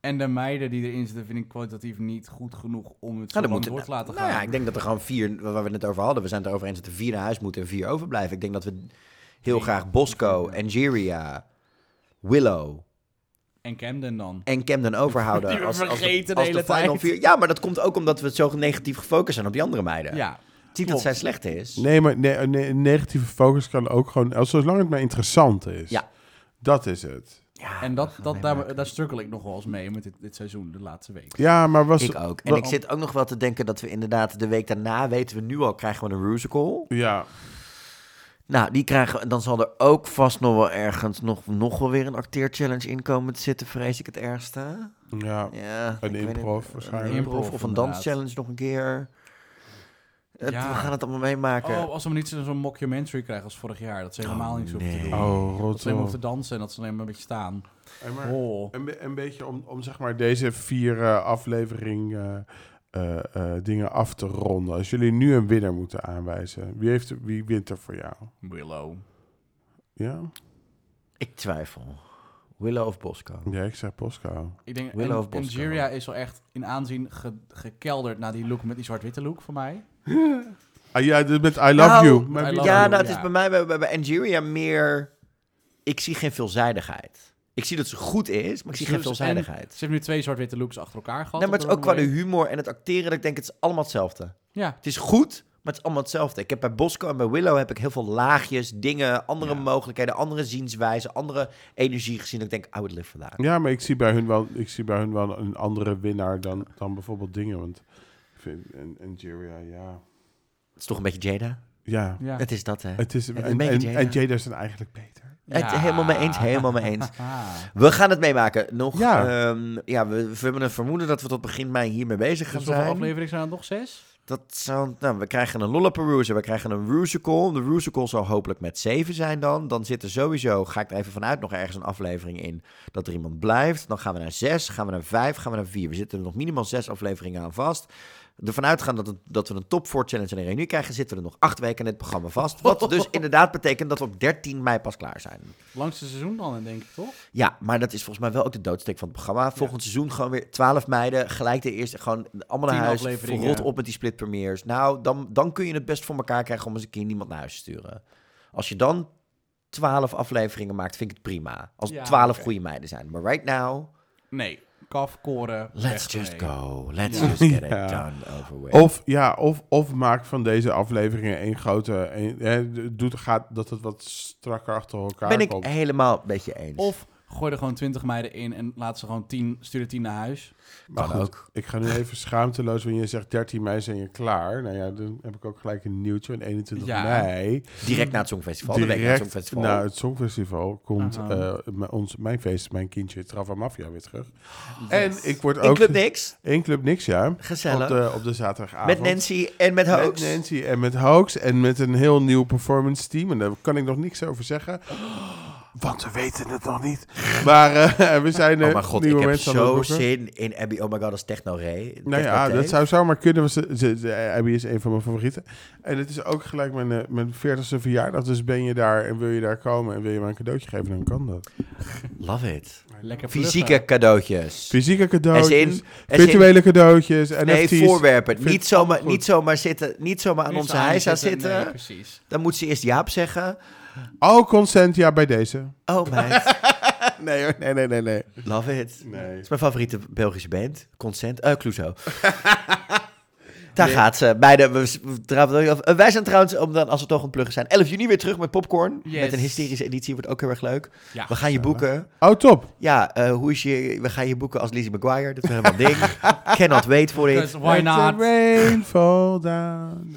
En de meiden die erin zitten vind ik kwalitatief niet goed genoeg om het zo nou, lang door te laten gaan. Nou ja, ik denk dat er gewoon vier, waar we het net over hadden, we zijn het erover eens dat er vier naar huis moeten en vier overblijven. Ik denk dat we heel nee, graag Bosco, Angeria, Willow... En Camden dan. En Camden overhouden. Die we als, vergeten als de, als de, de hele tijd. Vier. Ja, maar dat komt ook omdat we het zo negatief gefocust zijn op die andere meiden. Ja. Het is niet dat zij slecht is. Nee, maar ne- ne- negatieve focus kan ook gewoon... Zolang het maar interessant is. Ja. Dat is het. Ja, en dat, dat, daar, daar struggle ik nog wel eens mee met dit, dit seizoen, de laatste week. Ja, maar was... Ik ook. En wel, ik zit ook nog wel te denken dat we inderdaad de week daarna, weten we nu al, krijgen we een rusical. Ja. Nou, die krijgen... Dan zal er ook vast nog wel ergens nog, nog wel weer een acteerchallenge in komen te zitten, vrees ik het ergste. Ja, ja een improv niet, waarschijnlijk. Een improv of een danschallenge nog een keer. Het, ja. We gaan het allemaal meemaken. Oh, als we niet zo'n mockumentary krijgen als vorig jaar. Dat ze helemaal oh, niks nee. hoeven te doen. Oh, dat ze alleen hoeven te dansen en dat ze alleen maar een beetje staan. Hey, maar oh. een, be- een beetje om, om zeg maar deze vier uh, aflevering uh, uh, uh, dingen af te ronden. Als jullie nu een winnaar moeten aanwijzen. Wie, heeft, wie wint er voor jou? Willow. Ja? Ik twijfel. Willow of Bosco? Ja, ik zeg Bosco. Ik denk Willow en, of Bosco. Angeria is al echt in aanzien ge- gekelderd naar die look met die zwart-witte look voor mij. Ah, ja, dus met I love nou, you. I love ja, you. Nou, het is ja. bij mij, bij, bij Angeria meer... Ik zie geen veelzijdigheid. Ik zie dat ze goed is, maar ik zie dus geen veelzijdigheid. En, ze hebben nu twee zwart-witte looks achter elkaar gehad. Nee, maar het is ook qua de humor en het acteren. Dat ik denk, het is allemaal hetzelfde. Ja. Het is goed, maar het is allemaal hetzelfde. Ik heb bij Bosco en bij Willow heb ik heel veel laagjes, dingen, andere ja. mogelijkheden, andere zienswijzen, andere energie gezien. Ik denk, I would live for that. Ja, maar ik zie bij hun wel, ik zie bij hun wel een andere winnaar dan, dan bijvoorbeeld dingen, want... En Angeria, ja. Het is toch een beetje Jada? Ja. ja. Het is dat, hè? Het is, het en, en, Jada. en Jada is dan eigenlijk beter. Ja. Het, helemaal mee eens, helemaal mee eens. We gaan het meemaken. Nog, ja. Um, ja, we, we hebben een vermoeden dat we tot begin mei hiermee bezig gaan dus zijn. Dus aflevering zijn er nog zes? Dat zou, nou, we krijgen een Lollapalooza, we krijgen een Rusical. De Rusical zal hopelijk met zeven zijn dan. Dan zit er sowieso, ga ik er even vanuit, nog ergens een aflevering in dat er iemand blijft. Dan gaan we naar zes, gaan we naar vijf, gaan we naar vier. We zitten er nog minimaal zes afleveringen aan vast. Ervan uitgaan dat, het, dat we een top vier challenge en een reunie krijgen, zitten we er nog acht weken in het programma vast. Wat dus inderdaad betekent dat we op dertien mei pas klaar zijn. Langste seizoen dan, denk ik, toch? Ja, maar dat is volgend mij wel ook de doodsteek van het programma. Volgend ja. seizoen gewoon weer twaalf meiden, gelijk de eerste, gewoon allemaal naar huis, verrot op met die split premiers. Nou, dan, dan kun je het best voor elkaar krijgen om eens een keer niemand naar huis te sturen. Als je dan twaalf afleveringen maakt, vind ik het prima. Als ja, twaalf okay. goede meiden zijn. Maar right now... Nee. Kaf, koren, let's just mee. go. Let's ja. just get it ja. done over with. Of, ja, of, of maak van deze afleveringen één grote... Een, hè, doet, gaat dat het wat strakker achter elkaar ben komt. Ben ik helemaal een beetje eens. Of gooi er gewoon twintig meiden in en laat ze gewoon tien, stuur er tien naar huis. Maar goed, ook. Ik ga nu even schaamteloos, wanneer je zegt dertien mei zijn je klaar. Nou ja, dan heb ik ook gelijk een nieuwtje van eenentwintig mei. Direct na het Songfestival. Direct de week na het Songfestival. Na het Songfestival komt uh, m- ons, mijn feest, mijn kindje, Trava Mafia weer terug. Yes. En ik word ook... In Club Nix. In Club Nix, ja. Gezellig. Op de, op de zaterdagavond. Met Nancy en met Hoax. Met Nancy en met Hoax en met een heel nieuw performance team. En daar kan ik nog niks over zeggen. Want we weten het nog niet. Maar uh, we zijn... Uh, oh mijn god, ik heb zo zin in Abby. Oh my god, als techno-ray. Nou ja, dat zou zomaar kunnen. Ze, ze, ze, Abby is een van mijn favorieten. En het is ook gelijk mijn, uh, mijn veertigste verjaardag. Dus ben je daar en wil je daar komen en wil je mij een cadeautje geven, dan kan dat. Love it. Lekker fysieke cadeautjes. Fysieke cadeautjes. As in, as virtuele in, cadeautjes. Nee, N F T's. Voorwerpen. Vind niet zomaar, niet zomaar zitten, niet zomaar aan niet onze Heysa zitten. Nee, precies. Dan moet ze eerst Jaap zeggen... Al consent, ja, bij deze. Oh, meid. nee hoor, nee, nee, nee, nee. Love it. Het nee. is mijn favoriete Belgische band. Consent, eh, uh, Clouseau. Daar nee. gaat ze. Bij de, we, we, wij zijn trouwens, om dan, als we toch een pluggen zijn, elf juni weer terug met Popcorn. Yes. Met een hysterische editie, wordt ook heel erg leuk. Ja. We gaan je boeken. Oh, top. Ja, uh, hoe is je, we gaan je boeken als Lizzie McGuire. Dat is helemaal ding. Cannot wait for it. Why not? Rain fall down.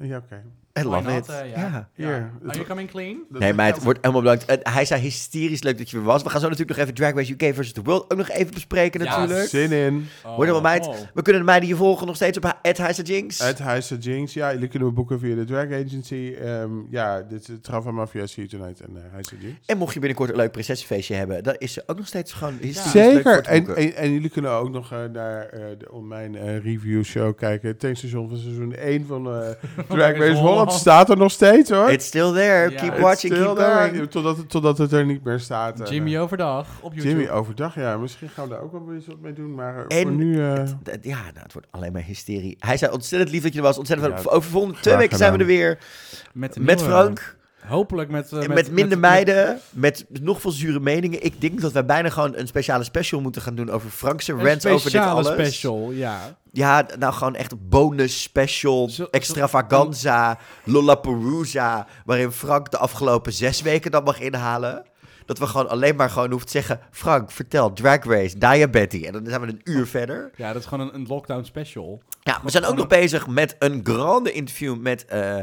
Ja, oké. Okay. I love not, it. Uh, yeah. Yeah. Yeah. Yeah. Are you coming clean? Nee, meid, het wordt helemaal bedankt. Hij zei hysterisch leuk dat je weer was. We gaan zo natuurlijk nog even Drag Race U K versus The World ook nog even bespreken, ja, natuurlijk. Zin in. Oh, Hoor oh. meid. We kunnen de meiden hier volgen nog steeds op Heysa James. Heysa James, ja. Jullie kunnen we boeken via de Drag Agency. Um, ja, dit is Trava Mafia, See You Tonight en Heysa James. En mocht je binnenkort een leuk prinsessenfeestje hebben, dan is ze ook nog steeds gewoon hysterisch ja. Zeker. Leuk en, en, en jullie kunnen ook nog uh, naar uh, de online uh, review show kijken. Het tankstation van seizoen één van uh, Drag Race Holland staat er nog steeds, hoor. It's still there. Yeah. Keep It's watching, keep going. Totdat, totdat het er niet meer staat. Jimmy uh, overdag op YouTube. Jimmy overdag, ja. Misschien gaan we daar ook wel eens wat mee doen, maar en voor nu... Uh... Het, het, ja, nou, het wordt alleen maar hysterie. Hij zei ontzettend lief dat je er was. Ontzettend ja, over volgende twee weken zijn we er weer. Met, nieuwe, met Frank. Hopelijk met... Uh, met, met minder met, meiden, met nog veel zure meningen. Ik denk dat wij bijna gewoon een speciale special moeten gaan doen over Frankse rants over dit alles. Een speciale special, ja. Ja, nou gewoon echt een bonus special, zo, extravaganza, zo. Lollapalooza, waarin Frank de afgelopen zes weken dan mag inhalen. Dat we gewoon alleen maar gewoon hoeven te zeggen... Frank, vertel, Drag Race, Daya Betty. En dan zijn we een uur verder. Ja, dat is gewoon een, een lockdown special. Ja, we dat zijn ook nog een... bezig met een grande interview met... Uh,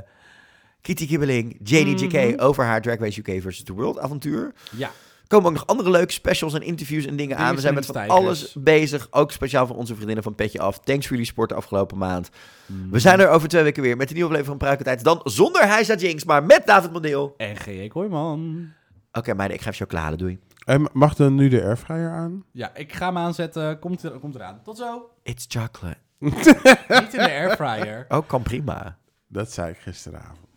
Kitty Kibbeling, Janie J K over haar Drag Race U K versus The World avontuur. Ja. Er komen ook nog andere leuke specials en interviews en dingen aan. We zijn met van alles bezig. Ook speciaal voor onze vriendinnen van Petje Af. Thanks voor jullie sport de afgelopen maand. Mm. We zijn er over twee weken weer met een nieuwe aflevering van Pruikentijd. Dan zonder Heysa Jinx, maar met David Mondeel. En G J. Kooijman. Oké, okay, meiden, ik ga even chocolade. Doei. En mag dan nu de airfryer aan? Ja, ik ga hem aanzetten. Komt, er, komt eraan. Tot zo. It's chocolate. Niet in de airfryer. Oh, kan prima. Dat zei ik gisteravond.